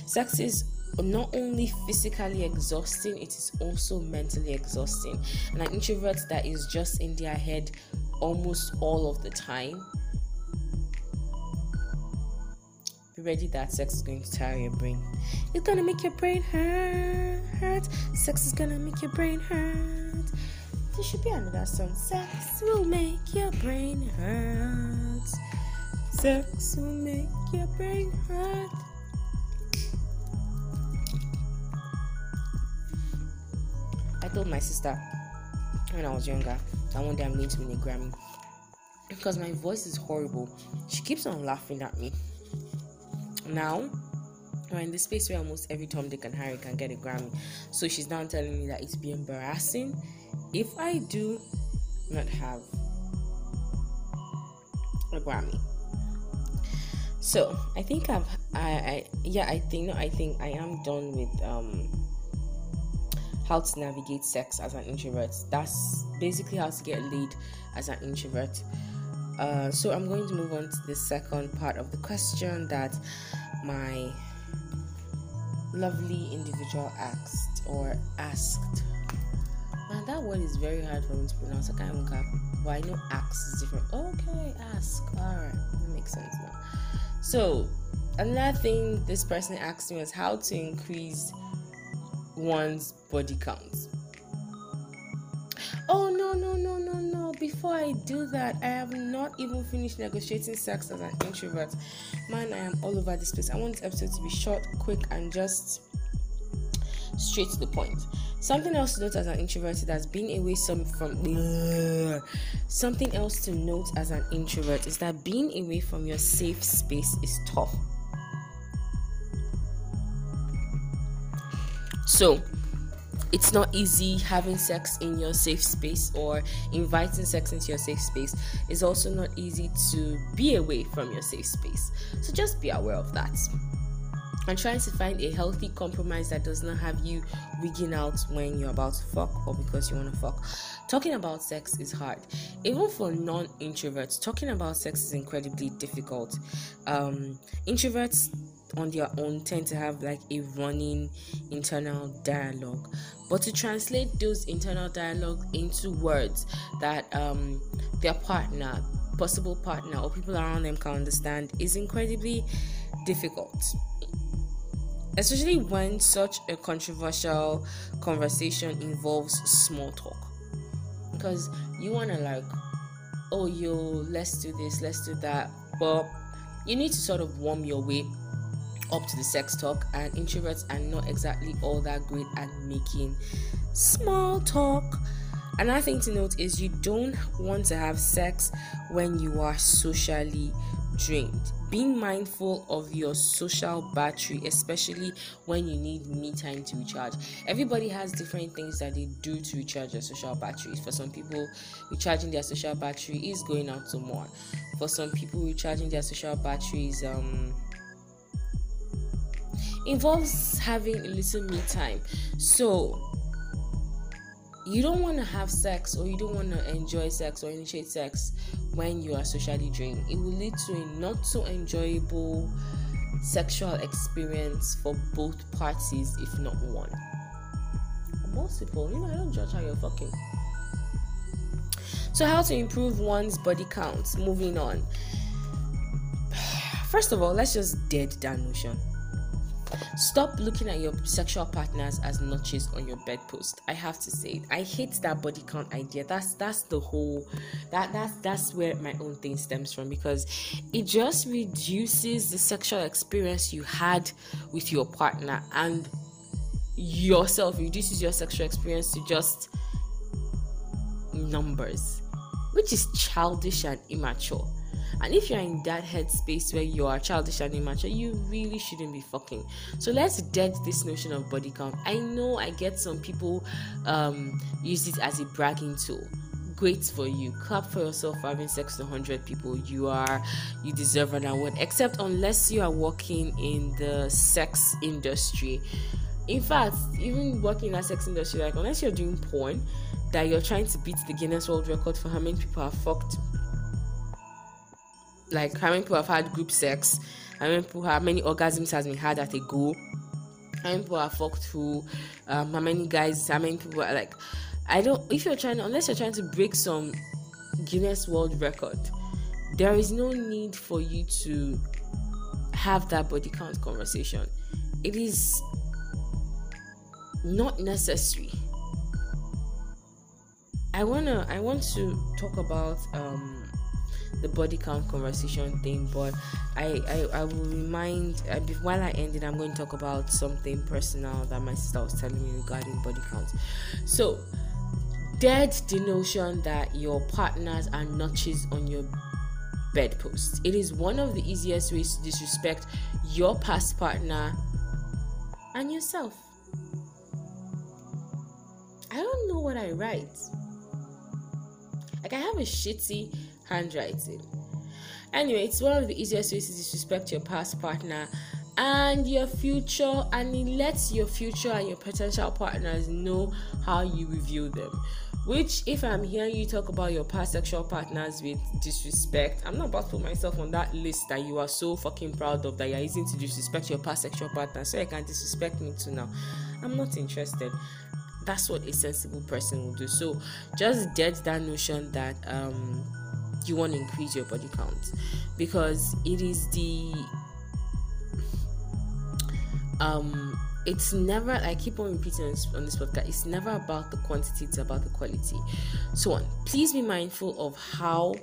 Sex is not only physically exhausting, it is also mentally exhausting. And an introvert that is just in their head almost all of the time, be ready that sex is going to tire your brain. It's gonna make your brain hurt, hurt. Sex is gonna make your brain hurt. There should be another song. Sex will make your brain hurt. Sex will make your brain hurt. I told my sister when I was younger that one day I'm going to win a Grammy because my voice is horrible. She keeps on laughing at me. Now we're in the space where almost every Tom, Dick and Harry can get a Grammy. So she's now telling me that it's be embarrassing if I do not have a Grammy. So I think I've I, I yeah I think no I think I am done with um how to navigate sex as an introvert. That's basically how to get laid as an introvert. Uh, so I'm going to move on to the second part of the question that my lovely individual asked or asked. Man, that word is very hard for me to pronounce. I can't even cap. But I know ask is different. Okay, ask. Alright, that makes sense now. So, another thing this person asked me was how to increase one's body count. Oh, no, no, no, no, no. Before I do that, I have not even finished negotiating sex as an introvert. Man, I am all over this place. I want this episode to be short, quick, and just straight to the point. Something else to note as an introvert is that being away some from uh, something else to note as an introvert is that being away from your safe space is tough. So it's not easy having sex in your safe space or inviting sex into your safe space. It's also not easy to be away from your safe space. So just be aware of that. I'm trying to find a healthy compromise that does not have you wigging out when you're about to fuck or because you want to fuck. Talking about sex is hard. Even for non-introverts, talking about sex is incredibly difficult. Um, introverts on their own tend to have like a running internal dialogue. But to translate those internal dialogue into words that um, their partner, possible partner or people around them can understand is incredibly difficult. Especially when such a controversial conversation involves small talk. Because you want to like, oh yo, let's do this, let's do that. But you need to sort of warm your way up to the sex talk. And introverts are not exactly all that great at making small talk. Another thing to note is you don't want to have sex when you are socially drained. Being mindful of your social battery, especially when you need me time to recharge. Everybody has different things that they do to recharge their social batteries. For some people, recharging their social battery is going out to more. For some people, recharging their social batteries um involves having a little me time. So you don't want to have sex or you don't want to enjoy sex or initiate sex when you are socially drained. It will lead to a not so enjoyable sexual experience for both parties, if not one. Most people, you know, I don't judge how you're fucking. So how to improve one's body count. Moving on. First of all, let's just dead that notion. Stop looking at your sexual partners as notches on your bedpost. I have to say it. I hate that body count idea. That's that's the whole that that's that's where my own thing stems from, because it just reduces the sexual experience you had with your partner and yourself. It reduces your sexual experience to just numbers, which is childish and immature. And if you're in that headspace where you are childish and immature, you really shouldn't be fucking. So let's dead this notion of body count. I know I get some people um, use it as a bragging tool. Great for you. Clap for yourself for having sex with one hundred people. You are, you deserve an award. Except unless you are working in the sex industry. In fact, even working in the sex industry, like unless you're doing porn, that you're trying to beat the Guinness World Record for how many people are fucked. Like how many people have had group sex, how many people, how many orgasms has been had at a go, how many people are fucked who, um, how many guys, how many people are like, I don't. If you're trying, unless you're trying to break some Guinness World Record, there is no need for you to have that body count conversation. It is not necessary. I wanna, I want to talk about um. the body count conversation thing, but I, I, I will remind I, while I end it, I'm going to talk about something personal that my sister was telling me regarding body count. So dead the notion that your partners are notches on your bedpost. It is one of the easiest ways to disrespect your past partner and yourself. I don't know what I write. Like, I have a shitty handwriting. Anyway, it's one of the easiest ways to disrespect your past partner and your future, and it lets your future and your potential partners know how you review them. Which, if I'm hearing you talk about your past sexual partners with disrespect, I'm not about to put myself on that list that you are so fucking proud of, that you're using to disrespect your past sexual partners, so you can disrespect me too now. I'm not interested. That's what a sensible person will do. So just dead that notion that um you want to increase your body count, because it is the um it's never, I keep on repeating on this, on this podcast, it's never about the quantity, it's about the quality. So on, please be mindful of how,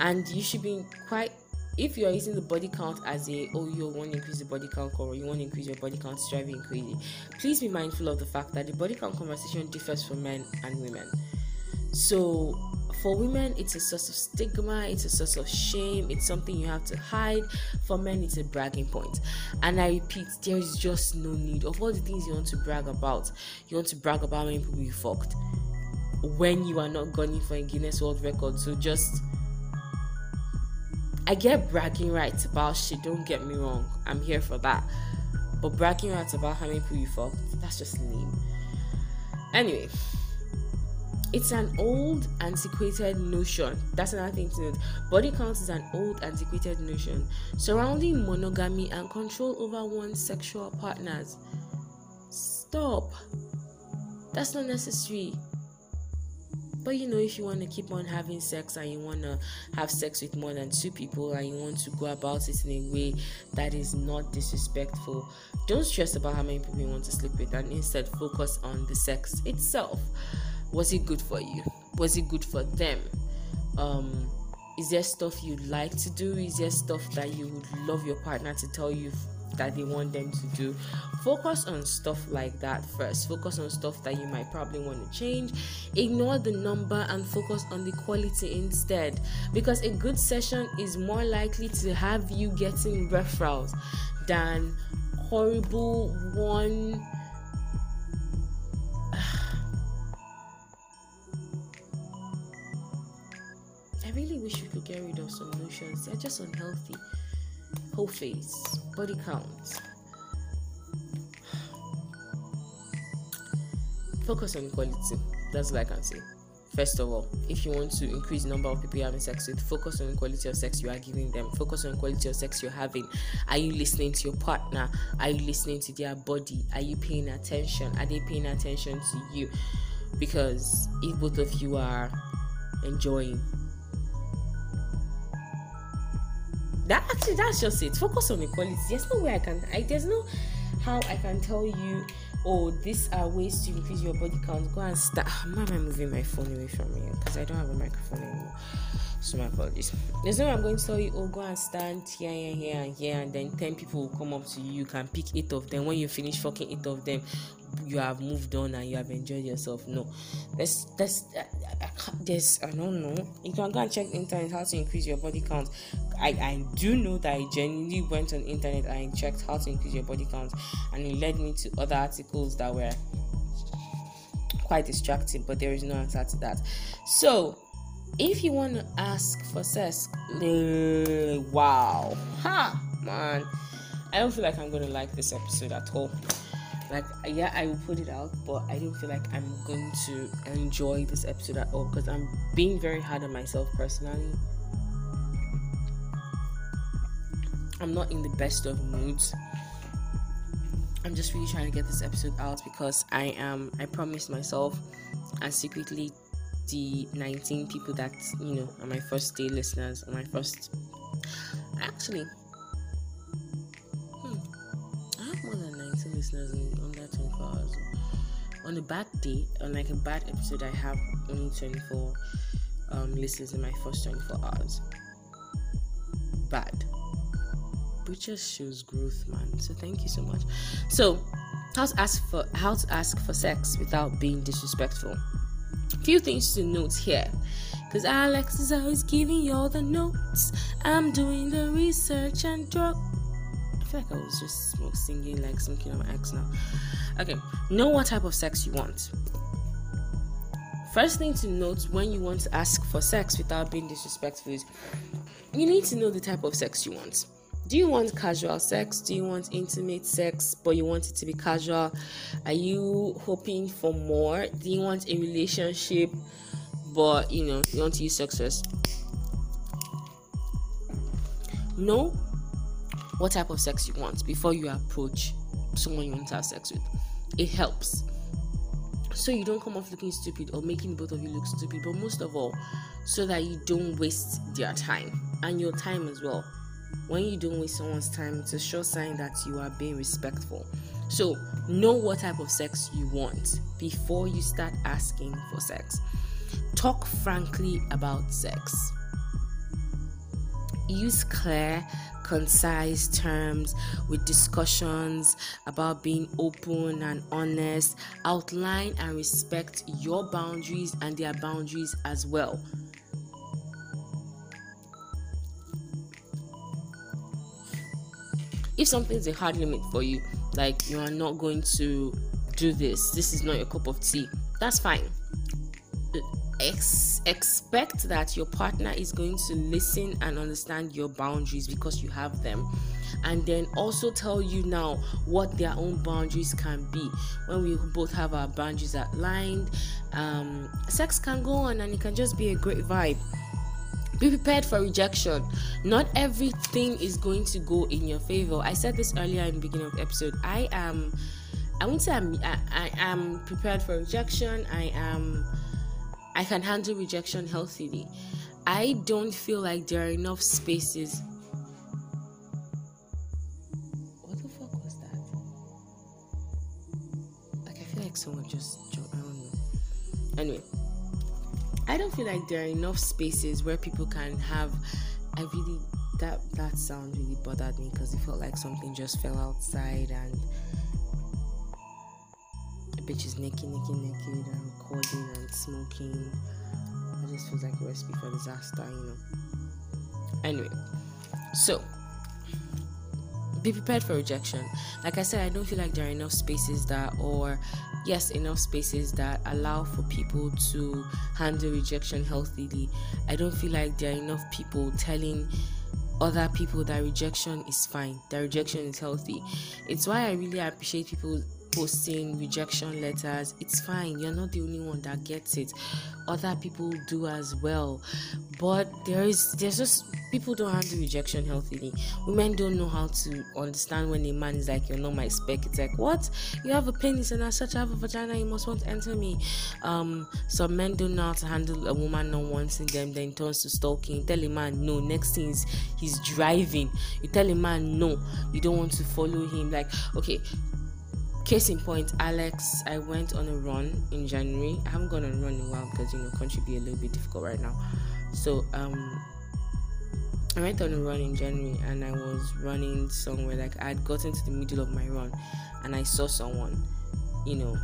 and you should be quite, if you're using the body count as a, oh, you want to increase the body count, or you want to increase your body count, striving crazy, please be mindful of the fact that the body count conversation differs for men and women. So for women, it's a source of stigma, it's a source of shame, it's something you have to hide. For men, it's a bragging point. And I repeat, there is just no need. Of all the things you want to brag about, you want to brag about how many people you fucked when you are not gunning for a Guinness World Record. So just, I get bragging rights about shit, don't get me wrong, I'm here for that. But bragging rights about how many people you fucked, that's just lame. Anyway, it's an old, antiquated notion. That's another thing to note. Body count is an old, antiquated notion surrounding monogamy and control over one's sexual partners. Stop. That's not necessary. But you know, if you want to keep on having sex and you want to have sex with more than two people and you want to go about it in a way that is not disrespectful, don't stress about how many people you want to sleep with, and instead focus on the sex itself. Was it good for you? Was it good for them? Um, is there stuff you'd like to do? Is there stuff that you would love your partner to tell you f- that they want them to do? Focus on stuff like that first. Focus on stuff that you might probably want to change. Ignore the number and focus on the quality instead. Because a good session is more likely to have you getting referrals than horrible one... I really wish we could get rid of some notions. They're just unhealthy. Whole face, body count. Focus on quality. That's what I can say. First of all, if you want to increase the number of people you're having sex with, focus on the quality of sex you are giving them. Focus on the quality of sex you're having. Are you listening to your partner? Are you listening to their body? Are you paying attention? Are they paying attention to you? Because if both of you are enjoying. That actually, that's just it. Focus on the quality. There's no way I can. I, there's no how I can tell you, oh, these are ways to increase your body count. Go and start. Why am I moving my phone away from me? Because I don't have a microphone anymore. So my apologies. There's no way I'm going to tell you, oh, go and stand here, here, here, and here, and then ten people will come up to you. You can pick eight of them. When you finish fucking eight of them, you have moved on and you have enjoyed yourself. No, that's that's uh, there's I don't know. You can go and check the internet how to increase your body count. I I do know that I genuinely went on the internet and I checked how to increase your body count, and it led me to other articles that were quite distracting. But there is no answer to that. So if you want to ask for sex, uh, wow, ha man, I don't feel like I'm gonna like this episode at all. Like, yeah, I will put it out, but I don't feel like I'm going to enjoy this episode at all because I'm being very hard on myself personally. I'm not in the best of moods. I'm just really trying to get this episode out because I am, I promised myself and secretly the nineteen people that, you know, are my first day listeners, are my first, actually, listeners under twenty-four hours. On a bad day, on like a bad episode, I have only twenty-four um, listeners in my first twenty-four hours. Bad. Which just shows growth, man. So thank you so much. So, how to ask for how to ask for sex without being disrespectful. Few things to note here, because Alex is always giving you all the notes. I'm doing the research and drug. I feel like I was just singing like some kind of my ex now. Okay, know what type of sex you want. First thing to note when you want to ask for sex without being disrespectful is you need to know the type of sex you want. Do you want casual sex? Do you want intimate sex, but you want it to be casual? Are you hoping for more? Do you want a relationship, but you know you want to use sex first? No. What type of sex you want before you approach someone you want to have sex with. It helps. So you don't come off looking stupid or making both of you look stupid, but most of all, so that you don't waste their time and your time as well. When you don't waste someone's time, it's a sure sign that you are being respectful. So know what type of sex you want before you start asking for sex. Talk frankly about sex. Use clear, concise terms with discussions about being open and honest. Outline and respect your boundaries and their boundaries as well. If something's a hard limit for you, like you are not going to do this, this is not your cup of tea, that's fine. Ex- expect that your partner is going to listen and understand your boundaries because you have them, and then also tell you now what their own boundaries can be. When we both have our boundaries outlined, um, sex can go on and it can just be a great vibe. Be prepared for rejection. Not everything is going to go in your favor. I said this earlier in the beginning of the episode. I am I won't say I'm, I, I am prepared for rejection. I am I can handle rejection healthily. I don't feel like there are enough spaces. What the fuck was that? Like, I feel like someone just jumped. I don't know. Anyway, I don't feel like there are enough spaces where people can have. I really that that sound really bothered me because it felt like something just fell outside and bitch is naked, naked, naked, and recording and smoking. I just feel like a recipe for disaster, you know. Anyway, so be prepared for rejection. Like I said, I don't feel like there are enough spaces that, or yes, enough spaces that allow for people to handle rejection healthily. I don't feel like there are enough people telling other people that rejection is fine, that rejection is healthy. It's why I really appreciate people posting rejection letters. It's fine. You're not the only one that gets it. Other people do as well. But there is there's just people don't handle rejection healthily. Women don't know how to understand when a man is like, "You're not my spec." It's like, what? You have a penis and as such I have a vagina, you must want to enter me. Um some men don't know how to handle a woman not wanting them, then turns to stalking. You tell a man no, next thing is he's driving. You tell a man no, you don't want to follow him. Like, okay, case in point, Alex, I went on a run in January. I haven't gone on a run in a while because, you know, country be a little bit difficult right now. So, um, I went on a run in January and I was running somewhere. Like, I had gotten to the middle of my run and I saw someone, you know.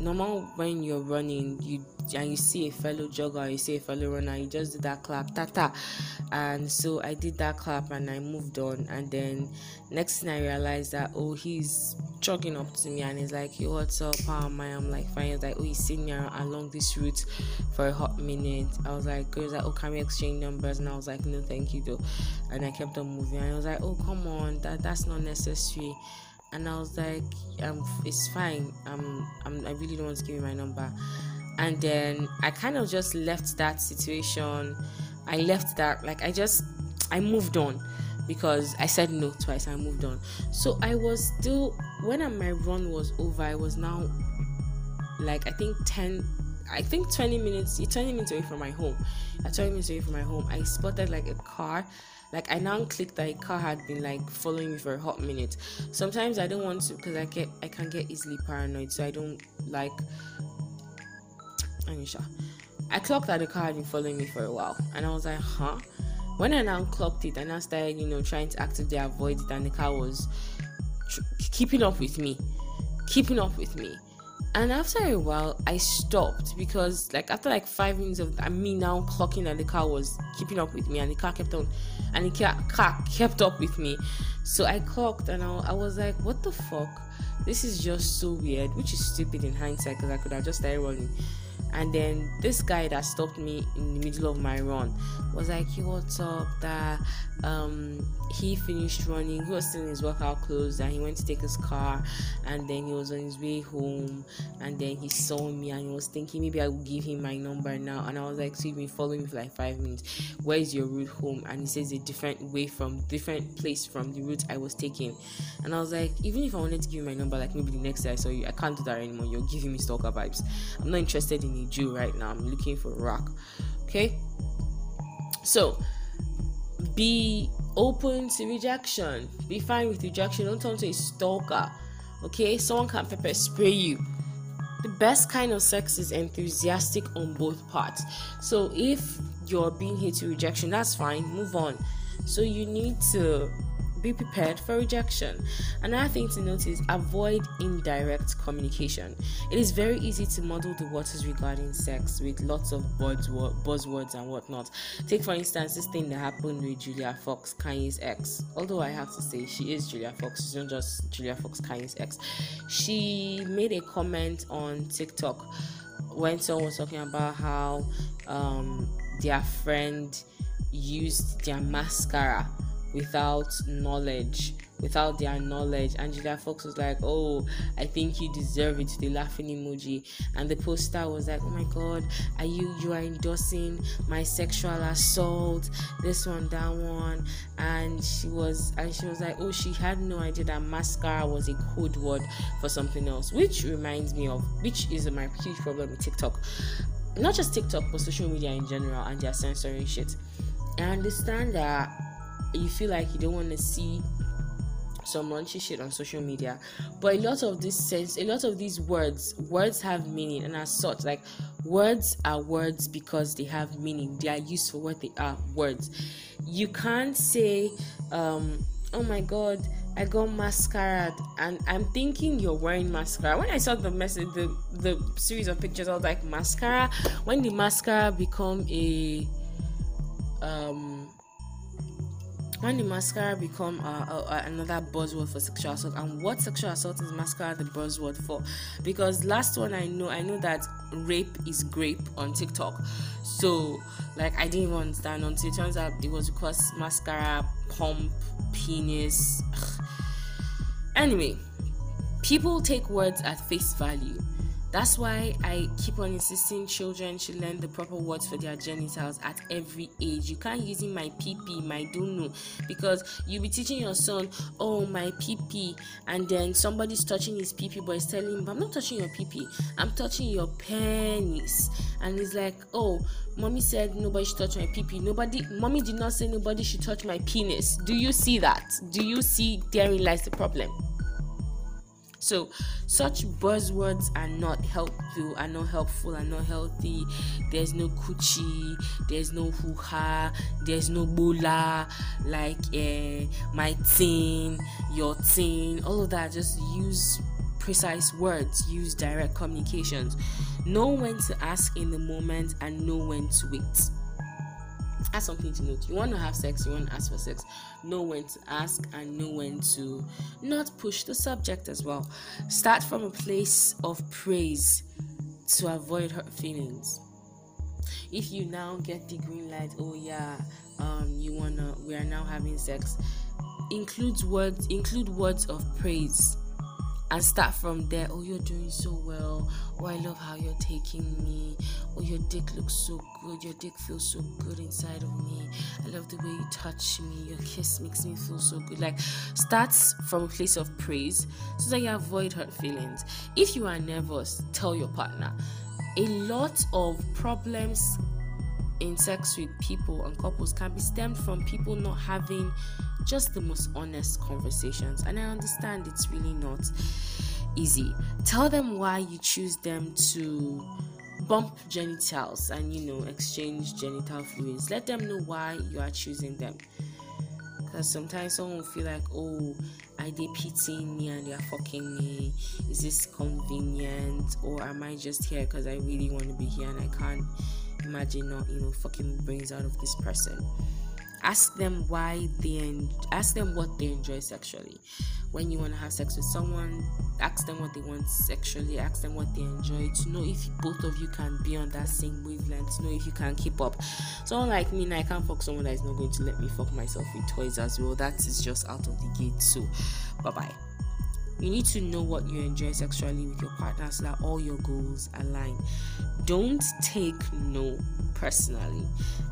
Normal, when you're running, you and you see a fellow jogger, you see a fellow runner, you just do that clap, tata. And so I did that clap and I moved on. And then next thing I realized that, oh, he's jogging up to me and he's like, "Yo, what's up? How am I?" I'm like, fine. He's like, "Oh, he's seen me along this route for a hot minute." I was like, he was like, "Oh, can we exchange numbers?" And I was like, "No, thank you though." And I kept on moving. And I was like, "Oh, come on, that that's not necessary." And I was like, um, it's fine. Um, I'm, I really don't want to give you my number. And then I kind of just left that situation. I left that, like, I just, I moved on because I said no twice. I moved on. So I was still, when my run was over, I was now, like, I think ten, I think twenty minutes, twenty minutes away from my home. At twenty minutes away from my home, I spotted, like, a car. Like, I now clicked that a car had been, like, following me for a hot minute. Sometimes I don't want to because I get I can get easily paranoid, so I don't like. Anisha, I clocked that the car had been following me for a while, and I was like, huh? When I now clocked it, and I started, you know, trying to actively avoid it, and the car was tr- keeping up with me, keeping up with me. And after a while, I stopped because, like, after like five minutes of me now clocking that the car was keeping up with me, and the car kept on, and the car, car kept up with me. So I clocked, and I, I was like, "What the fuck? This is just so weird," which is stupid in hindsight because I could have just started running. And then this guy that stopped me in the middle of my run was like, "He what's up?" That um he finished running, he was still in his workout clothes, and he went to take his car, and then he was on his way home, and then he saw me and he was thinking maybe I would give him my number now. And I was like, "So you've been following me for like five minutes? Where is your route home?" And he says a different way, from different place from the route I was taking. And I was like, even if I wanted to give you my number, like maybe the next day I saw you, I can't do that anymore. You're giving me stalker vibes. I'm not interested in you Jew right now. I'm looking for a rock. Okay, so be open to rejection, be fine with rejection. Don't turn to a stalker. Okay, someone can pepper spray you. The best kind of sex is enthusiastic on both parts. So if you're being hit with rejection, that's fine, move on. So you need to be prepared for rejection. Another thing to note is avoid indirect communication. It is very easy to muddle the waters regarding sex with lots of buzzwords and whatnot. Take, for instance, this thing that happened with Julia Fox, Kanye's ex. Although I have to say she is Julia Fox, she's not just Julia Fox, Kanye's ex. She made a comment on TikTok when someone was talking about how um, their friend used their mascara without knowledge, without their knowledge. And Julia Fox was like, "Oh, I think you deserve it," the laughing emoji. And the poster was like, "Oh my God, are you you are endorsing my sexual assault? This one, that one." And she was and she was like, "Oh, she had no idea that mascara was a code word for something else," which reminds me of which is my huge problem with TikTok. Not just TikTok, but social media in general and their censoring shit. I understand that you feel like you don't want to see some raunchy shit on social media, but a lot of this sense a lot of these words words have meaning, and as such, like, words are words because they have meaning. They are used for what they are. Words. You can't say um "Oh my God, I got mascara," and I'm thinking you're wearing mascara. When I saw the message, the the series of pictures, I was like, mascara? When did mascara become a um When did mascara become uh, uh, another buzzword for sexual assault? And what sexual assault is mascara the buzzword for? Because last one I know, I know that rape is grape on TikTok. So, like, I didn't even understand until it turns out it was because mascara, pump, penis. Ugh. Anyway, people take words at face value. That's why I keep on insisting children should learn the proper words for their genitals at every age. You can't use my pee-pee, my dono, because you'll be teaching your son, oh, my pee-pee, and then somebody's touching his pee-pee, but he's telling him, I'm not touching your pee-pee, I'm touching your penis. And he's like, oh, mommy said nobody should touch my pee-pee. Nobody, mommy did not say nobody should touch my penis. Do you see that? Do you see? Therein lies the problem. So such buzzwords are not helpful, are not helpful, are not healthy. There's no coochie, there's no hoo-ha, there's no bola, like uh, my thing, your thing, all of that. Just use precise words, use direct communications. Know when to ask in the moment and know when to wait. That's something to note. You want to have sex, you want to ask for sex. Know when to ask and know when to not push the subject as well. Start from a place of praise to avoid hurt feelings. If you now get the green light, oh yeah, um, you wanna, we are now having sex. Include words, include words of praise. And start from there. Oh, you're doing so well. Oh, I love how you're taking me. Oh, your dick looks so good. Your dick feels so good inside of me. I love the way you touch me. Your kiss makes me feel so good. Like, start from a place of praise so that you avoid hurt feelings. If you are nervous, tell your partner. A lot of problems in sex with people and couples can be stemmed from people not having just the most honest conversations, and I understand it's really not easy. Tell them why you choose them to bump genitals and, you know, exchange genital fluids. Let them know why you are choosing them, because sometimes someone will feel like, oh, are they pitying me and they are fucking me? Is this convenient, or am I just here because I really want to be here and I can't imagine not, you know, fucking brains out of this person? Ask them why they en- ask them what they enjoy sexually. When you want to have sex with someone, ask them what they want sexually, ask them what they enjoy, to know if both of you can be on that same wavelength, to know if you can keep up. Someone like me, I can't fuck someone that is not going to let me fuck myself with toys as well. That is just out of the gate, so bye-bye. You need to know what you enjoy sexually with your partner so that all your goals align. Don't take no personally.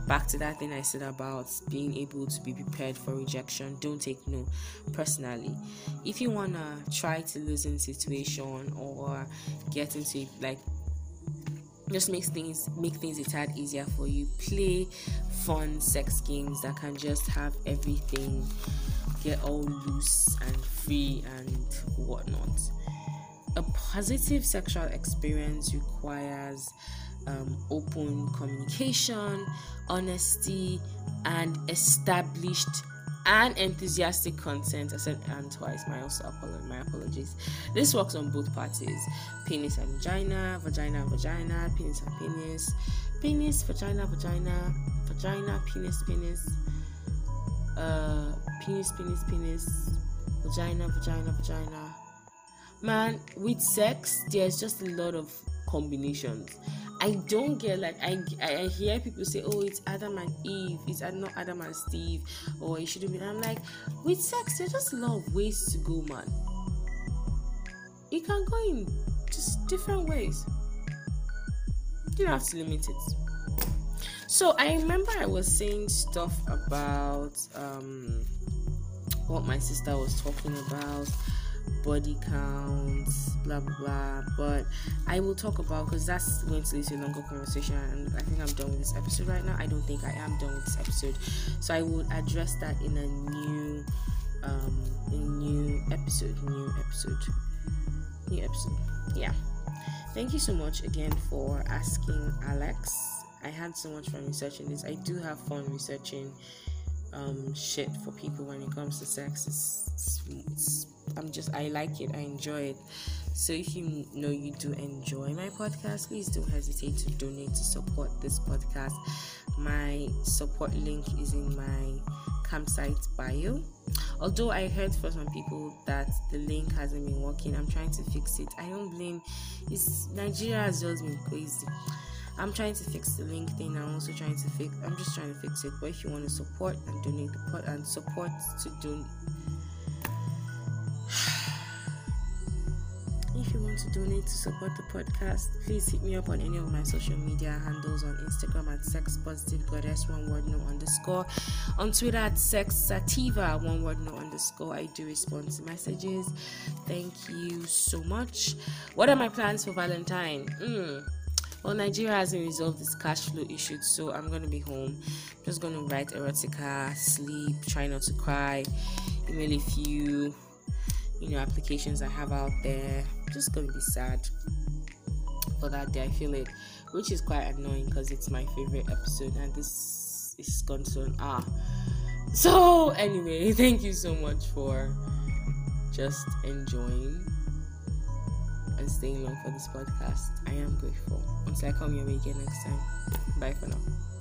Back to that thing I said about being able to be prepared for rejection. Don't take no personally. If you want to try to lose in a situation or get into, like, just makes things make things a tad easier for you, play fun sex games that can just have everything, get all loose and free and whatnot. A positive sexual experience requires um, open communication, honesty, and established and enthusiastic consent. I said and twice, my also apolog- my apologies. This works on both parties, penis and vagina, vagina and vagina, penis and penis, penis, vagina, vagina, vagina, penis, penis, uh, penis, penis, penis, vagina, vagina, vagina. Man, with sex, there's just a lot of combinations. I don't get, like, I, I hear people say, oh, it's Adam and Eve, it's not Adam and Steve, or it shouldn't be. And I'm like, with sex, there's just a lot of ways to go, man. It can go in just different ways. You don't have to limit it. So I remember I was saying stuff about um, what my sister was talking about, body counts, blah blah blah, but I will talk about, because that's going to lead to a longer conversation, and I think I'm done with this episode right now. I don't think I am done with this episode, so I will address that in a new um a new episode new episode new episode yeah. Thank you so much again for asking Alex. I had so much fun researching this. I do have fun researching um shit for people when it comes to sex. It's, it's, it's I'm just, I like it, I enjoy it. So if you know you do enjoy my podcast, please don't hesitate to donate to support this podcast. My support link is in my campsite bio. Although I heard from some people that the link hasn't been working, I'm trying to fix it. I don't blame, it's, Nigeria has just been crazy. I'm trying to fix the link thing. I'm also trying to fix, I'm just trying to fix it. But if you want to support and donate the pod and support to donate, If you want to donate to support the podcast, please hit me up on any of my social media handles. On Instagram at Sex Positive Goddess, one word, no underscore. On Twitter at Sex Sativa, one word, no underscore. I do respond to messages. Thank you so much. What are my plans for Valentine? Mm. Well, Nigeria hasn't resolved this cash flow issue, so I'm going to be home. I'm just going to write erotica, sleep, try not to cry, email a few, you know, applications I have out there. I'm just going to be sad for that day. I feel it, which is quite annoying because it's my favorite episode and this is concerned. Ah. So, anyway, thank you so much for just enjoying and staying long for this podcast. I am grateful. Until I come your way again next time. Bye for now.